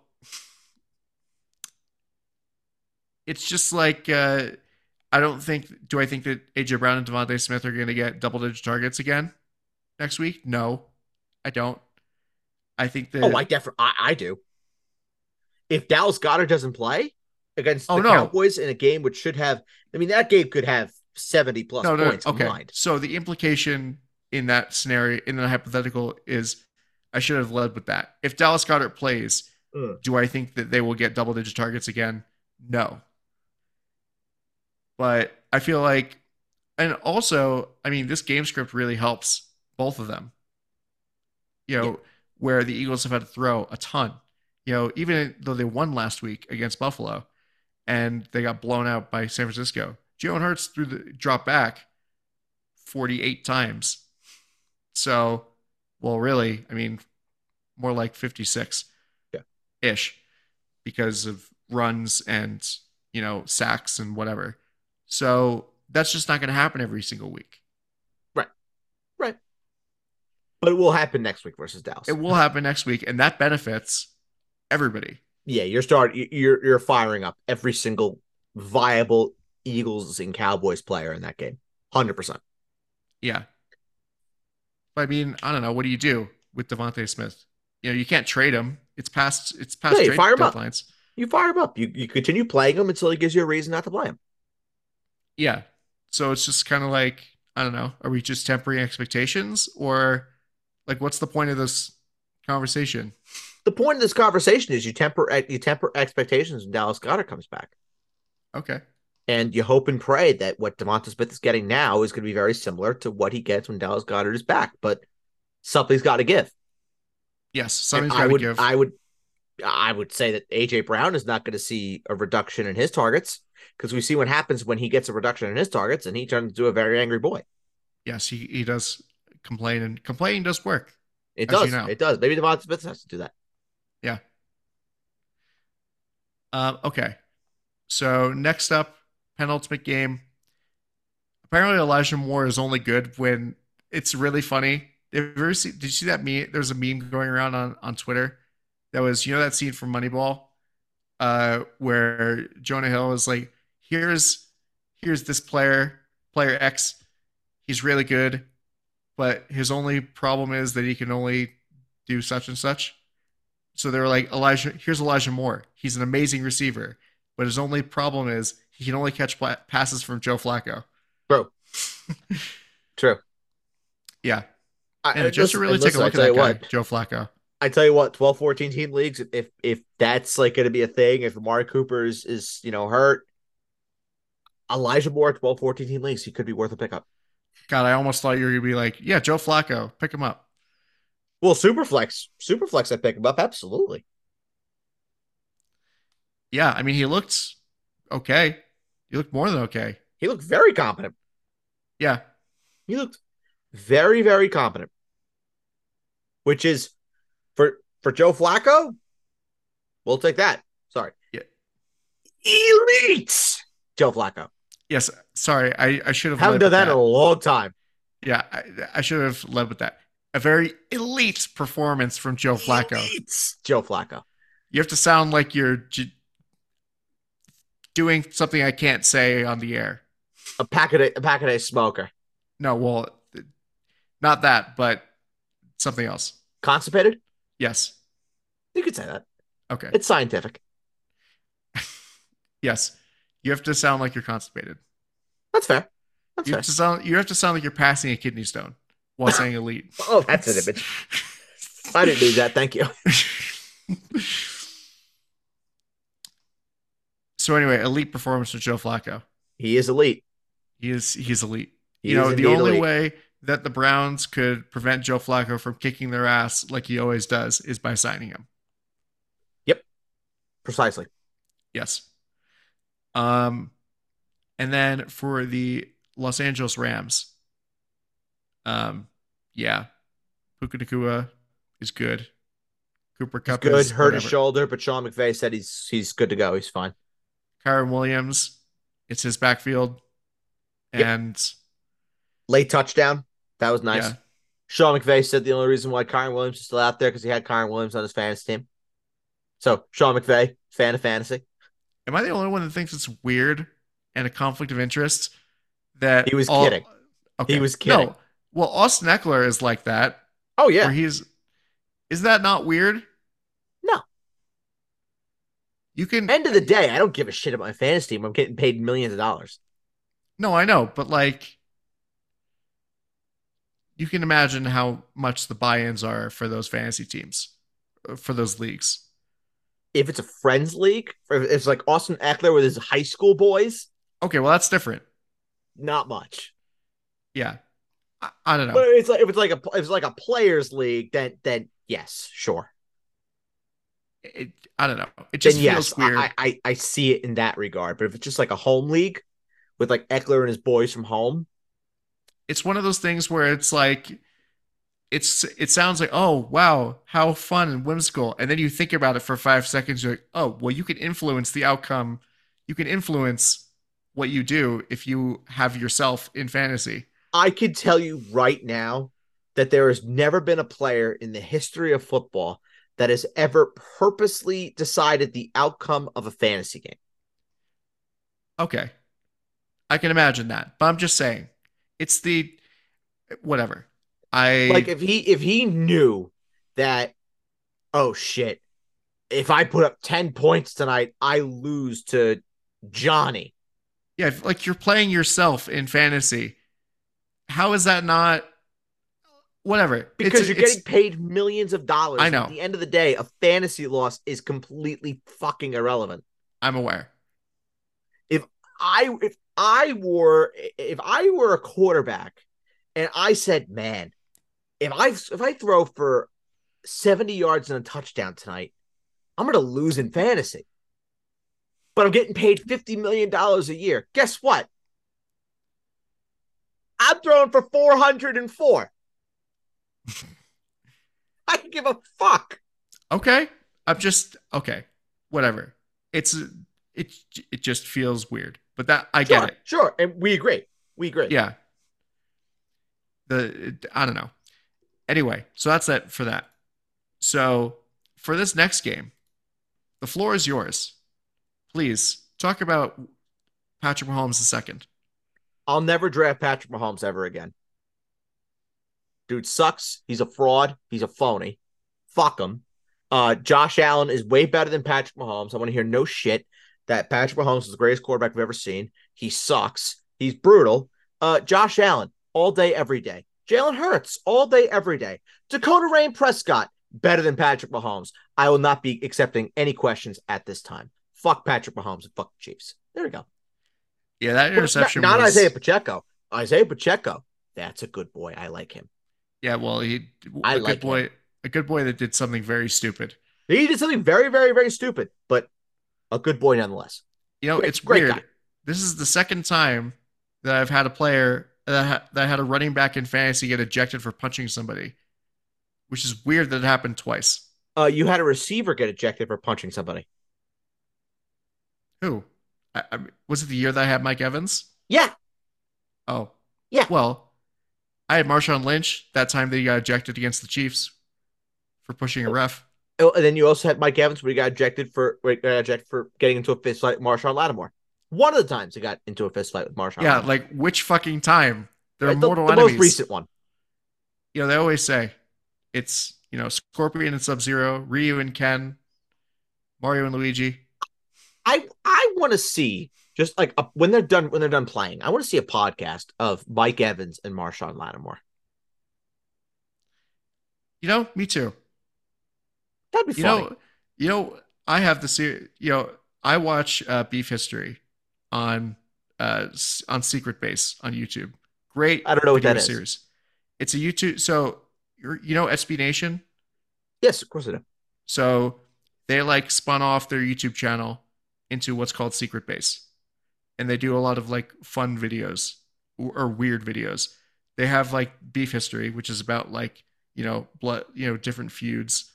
it's just like uh, I don't think. Do I think that A J Brown and Devonta Smith are going to get double digit targets again next week? No. I don't. I think that. Oh, I definitely. I, I do. If Dallas Goedert doesn't play against oh, the no. Cowboys in a game which should have, I mean, that game could have seventy plus no, no, points. Okay. Combined. So the implication in that scenario, in the hypothetical, is I should have led with that. If Dallas Goedert plays, mm. do I think that they will get double digit targets again? No. But I feel like, and also, I mean, this game script really helps both of them. You know, yeah. where the Eagles have had to throw a ton, you know, even though they won last week against Buffalo, and they got blown out by San Francisco. Jalen Hurts threw the drop back forty-eight times. So, well, really, I mean, more like fifty-six yeah. ish because of runs and, you know, sacks and whatever. So that's just not going to happen every single week. Right. Right. But it will happen next week versus Dallas. It will happen next week. And that benefits everybody. Yeah. You're start, you're, you're firing up every single viable Eagles and Cowboys player in that game. one hundred percent. Yeah. I mean, I don't know. What do you do with Devontae Smith? You know, you can't trade him. It's past, it's past yeah, trade deadlines. You fire him up. You you continue playing him until he gives you a reason not to play him. Yeah. So it's just kind of like, I don't know. Are we just tempering expectations, or like, what's the point of this conversation? The point of this conversation is you temper, you temper expectations when Dallas Goedert comes back. Okay. And you hope and pray that what DeVonta Smith is getting now is going to be very similar to what he gets when Dallas Goedert is back. But something's got to give. Yes, something's got to give. I would, I would say that A J Brown is not going to see a reduction in his targets, because we see what happens when he gets a reduction in his targets, and he turns into a very angry boy. Yes, he, he does complain, and complaining does work. It does. You know. It does. Maybe DeVonta Smith has to do that. Yeah. Uh, okay. So next up, penultimate game. Apparently, Elijah Moore is only good when it's really funny. Have you ever seen, did you see that meme? There's a meme going around on, on Twitter that was, you know, that scene from Moneyball uh, where Jonah Hill is like, here's here's this player, player X. He's really good, but his only problem is that he can only do such and such. So they were like, Elijah, here's Elijah Moore. He's an amazing receiver, but his only problem is he can only catch pla- passes from Joe Flacco. Bro. True. Yeah. And I, just listen, to really take listen, a look at that guy, what, Joe Flacco. I tell you what, twelve, fourteen team leagues, if if that's like going to be a thing, if Amari Cooper is, is you know, hurt, Elijah Moore at twelve, fourteen team leagues, he could be worth a pickup. God, I almost thought you were going to be like, yeah, Joe Flacco, pick him up. Well, Superflex, Superflex, I pick him up, absolutely. Yeah, I mean, he looked okay. He looked more than okay. He looked very competent. Yeah. He looked very, very competent. Which is, for for Joe Flacco, we'll take that. Sorry. Yeah. Elite Joe Flacco. Yes. Sorry. I, I should have haven't done that, that in a long time. Yeah. I, I should have led with that. A very elite performance from Joe Flacco. Elite Joe Flacco. You have to sound like you're j- doing something I can't say on the air. A packet of, a packet of smoker. No, well, not that, but something else. Constipated? Yes. You could say that. Okay. It's scientific. Yes. You have to sound like you're constipated. That's fair. That's you, fair. Have to sound, you have to sound like you're passing a kidney stone while saying elite. Oh, that's an image. I didn't do that. Thank you. So anyway, elite performance from Joe Flacco. He is elite. He is he's elite. He you know, the only elite. way that the Browns could prevent Joe Flacco from kicking their ass like he always does is by signing him. Yep. Precisely. Yes. Um, and then for the Los Angeles Rams, um, yeah, Puka Nacua is good. Cooper Kupp good. Is, hurt whatever. His shoulder, but Sean McVay said he's he's good to go. He's fine. Kyron Williams, it's his backfield, and yep. late touchdown. That was nice. Yeah. Sean McVay said the only reason why Kyron Williams is still out there because he had Kyron Williams on his fantasy team. So Sean McVay, fan of fantasy. Am I the only one that thinks it's weird and a conflict of interest that he was all... kidding? Okay. He was kidding. No, well, Austin Eckler is like that. Oh yeah, he's. Is that not weird? No. You can. End of the day, I don't give a shit about my fantasy team. I'm getting paid millions of dollars. No, I know, but like, you can imagine how much the buy-ins are for those fantasy teams, for those leagues. If it's a friends league, if it's like Austin Eckler with his high school boys. Okay, well that's different. Not much. Yeah, I, I don't know. But it's like if it's like a if it's like a players league, then then yes, sure. it, I don't know. It just then feels yes, weird. I, I I see it in that regard. But if it's just like a home league with like Eckler and his boys from home, it's one of those things where it's like, it's it sounds like, oh wow, how fun and whimsical, and then you think about it for five seconds. You're like, oh well, you can influence the outcome. You can influence what you do if you have yourself in fantasy. I could tell you right now that there has never been a player in the history of football that has ever purposely decided the outcome of a fantasy game. Okay. I can imagine that, but I'm just saying it's the whatever. I like if he, if he knew that, oh shit, if I put up ten points tonight, I lose to Johnny. Yeah. Like you're playing yourself in fantasy. How is that not whatever? Because it's, you're it's, getting paid millions of dollars. I know. At the end of the day, a fantasy loss is completely fucking irrelevant. I'm aware. If I if I were if I were a quarterback and I said, man, if I if I throw for seventy yards and a touchdown tonight, I'm gonna lose in fantasy. But I'm getting paid fifty million dollars a year. Guess what? I'm throwing for four hundred and four. I can give a fuck. Okay. I'm just, okay, whatever. It's, it, it just feels weird, but that I sure, get it. Sure. And we agree. We agree. Yeah. The, I don't know. Anyway. So that's it for that. So for this next game, the floor is yours. Please talk about Patrick Mahomes the second. I'll never draft Patrick Mahomes ever again. Dude sucks. He's a fraud. He's a phony. Fuck him. Uh, Josh Allen is way better than Patrick Mahomes. I want to hear no shit that Patrick Mahomes is the greatest quarterback we've ever seen. He sucks. He's brutal. Uh, Josh Allen, all day, every day. Jalen Hurts, all day, every day. Dakota Rain Prescott, better than Patrick Mahomes. I will not be accepting any questions at this time. Fuck Patrick Mahomes and fuck the Chiefs. There we go. Yeah, that interception not, not was... Isaiah Pacheco. Isaiah Pacheco, that's a good boy. I like him. Yeah, well, he I a like good boy, him. a good boy that did something very stupid. He did something very, very, very stupid, but a good boy nonetheless. You know, great, it's great weird. Guy. This is the second time that I've had a player that ha- that had a running back in fantasy get ejected for punching somebody, which is weird that it happened twice. Uh, you had a receiver get ejected for punching somebody. Who? I, I, was it the year that I had Mike Evans? Yeah. Oh. Yeah. Well, I had Marshawn Lynch that time that he got ejected against the Chiefs for pushing a ref. Oh, and then you also had Mike Evans where he got ejected for where he got ejected for getting into a fist fight with Marshawn Lattimore. One of the times he got into a fist fight with Marshawn. Yeah, Lattimore. Like which fucking time? They're like, mortal the, the enemies. The most recent one. You know, they always say it's, you know, Scorpion and Sub-Zero, Ryu and Ken, Mario and Luigi. I I want to see just like a, when they're done when they're done playing. I want to see a podcast of Mike Evans and Marshawn Lattimore. You know, me too. That'd be you funny. Know, you know, I have the series. You know, I watch uh, Beef History on uh, on Secret Base on YouTube. Great. I don't know what that series. Is. It's a YouTube. So you're, you know, S B Nation. Yes, of course I do. So they like spun off their YouTube channel into what's called Secret Base. And they do a lot of like fun videos or, or weird videos. They have like Beef History, which is about like, you know, blood, you know, different feuds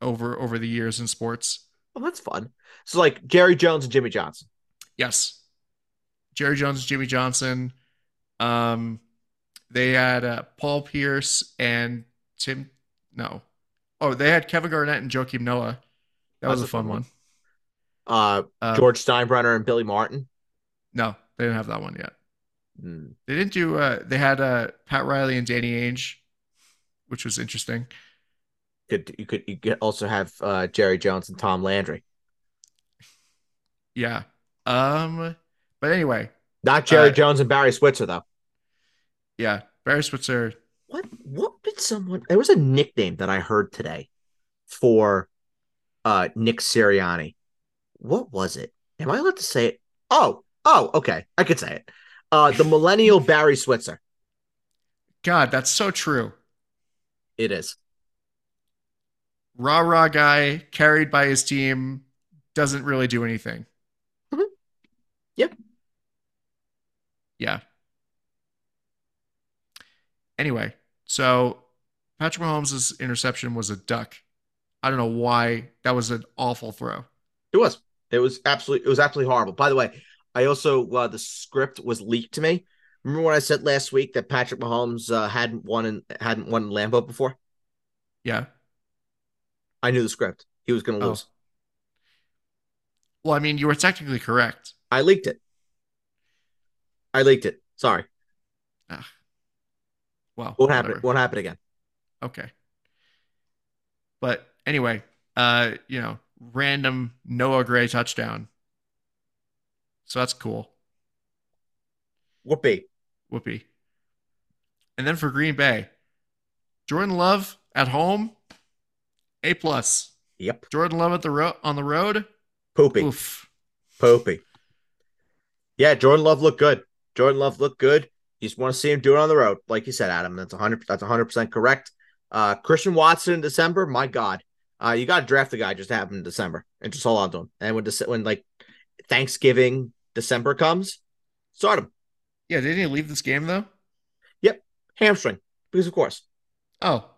over, over the years in sports. Oh, that's fun. So like Jerry Jones and Jimmy Johnson. Yes. Jerry Jones, Jimmy Johnson. Um, they had uh, Paul Pierce and Tim. No. Oh, they had Kevin Garnett and Joakim Noah. That, that was, was a fun, fun one. one. Uh, George uh, Steinbrenner and Billy Martin. No, they didn't have that one yet. Mm. They didn't do. Uh, they had uh, Pat Riley and Danny Ainge, which was interesting. Could you could you could also have uh, Jerry Jones and Tom Landry? Yeah. Um. But anyway, not Jerry uh, Jones and Barry Switzer though. Yeah, Barry Switzer. What? What did someone? There was a nickname that I heard today for uh, Nick Sirianni. What was it? Am I allowed to say it? Oh, oh, okay. I could say it. Uh, the millennial Barry Switzer. God, that's so true. It is. rah-rah guy carried by his team, doesn't really do anything. Mm-hmm. Yep. Yeah. Anyway, so Patrick Mahomes' interception was a duck. I don't know why. That was an awful throw. It was. It was absolutely it was absolutely horrible. By the way, I also uh, the script was leaked to me. Remember when I said last week that Patrick Mahomes uh, hadn't won in hadn't won in Lambeau before? Yeah. I knew the script. He was going to oh. lose. Well, I mean, you were technically correct. I leaked it. I leaked it. Sorry. Ah. Well, what happened? What happened again? Okay. But anyway, uh, you know, random Noah Gray touchdown. So that's cool. Whoopee. Whoopee. And then for Green Bay, Jordan Love at home, A plus. Yep. Jordan Love at the ro- on the road. Poopy. Oof. Poopy. Yeah, Jordan Love looked good. Jordan Love looked good. You just want to see him do it on the road. Like you said, Adam, that's one hundred percent, that's one hundred percent correct. Uh, Christian Watson in December, my God. Uh, you got to draft the guy just to have him in December and just hold on to him. And when, De- when like, Thanksgiving, December comes, start him. Yeah, didn't he leave this game, though? Yep. Hamstring, because of course. Oh.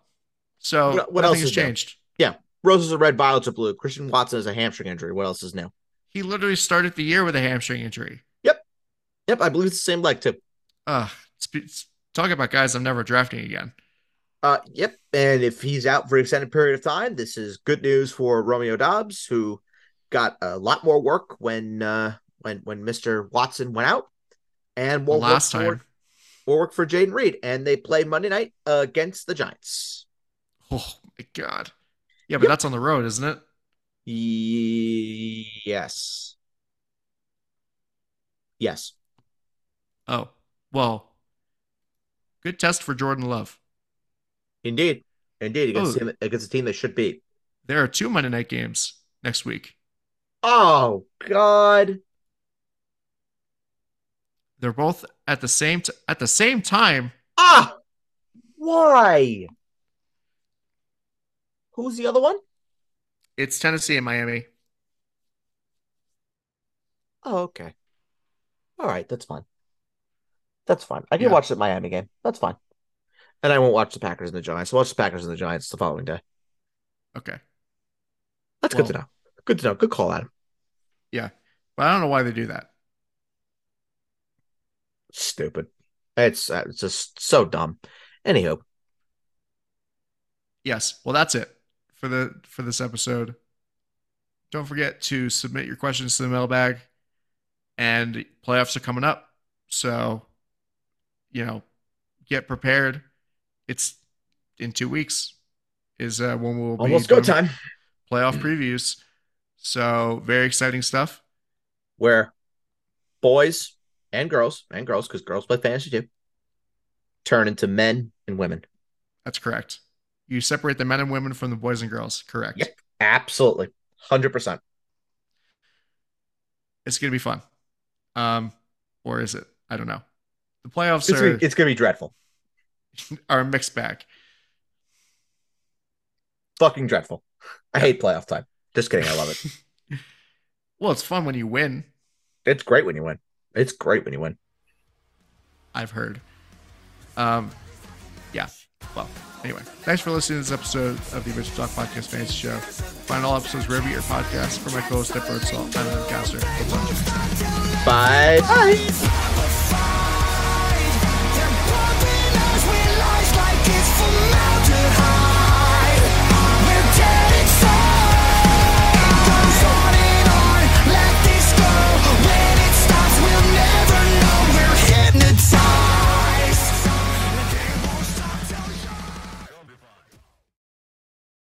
So what, what else has changed? New? Yeah. Roses are red, violets are blue. Christian Watson has a hamstring injury. What else is new? He literally started the year with a hamstring injury. Yep. Yep, I believe it's the same leg, too. Uh, talk about guys I'm never drafting again. Uh, yep, and if he's out for an extended period of time, this is good news for Romeo Doubs, who got a lot more work when uh, when when Mister Watson went out, and we'll last work time for, we'll work for Jaden Reed, and they play Monday night uh, against the Giants. Oh my God! Yeah, but yep. That's on the road, isn't it? Y- yes. Yes. Oh. Well, good test for Jordan Love. Indeed. Indeed. Against, oh. him, against a team they should beat. There are two Monday night games next week. Oh, God. They're both at the same t- at the same time. Ah! Why? Who's the other one? It's Tennessee and Miami. Oh, okay. All right. That's fine. That's fine. I can yeah. watch the Miami game. That's fine. And I won't watch the Packers and the Giants. I'll watch the Packers and the Giants the following day. Okay. That's well, good to know. Good to know. Good call, Adam. Yeah. But I don't know why they do that. Stupid. It's, uh, it's just so dumb. Anywho. Yes. Well, that's it for the for this episode. Don't forget to submit your questions to the mailbag. And playoffs are coming up. So, you know, get prepared. It's in two weeks is uh, when we'll be almost go time playoff previews. So very exciting stuff. Where boys and girls and girls, because girls play fantasy too, turn into men and women. That's correct. You separate the men and women from the boys and girls. Correct. Yep, absolutely, one hundred percent. It's gonna be fun, um, or is it? I don't know. The playoffs it's are... Gonna be, it's going to be dreadful. Are a mixed bag. Fucking dreadful. I yeah. hate playoff time. Just kidding. I love it. Well, it's fun when you win. It's great when you win. It's great when you win. I've heard. Um, Yeah. Well, anyway. Thanks for listening to this episode of the Original Talk Podcast Fantasy Show. Find all episodes wherever you get your podcasts. For my co-host at Birdsall, I'm Adam Caster. Bye. Bye.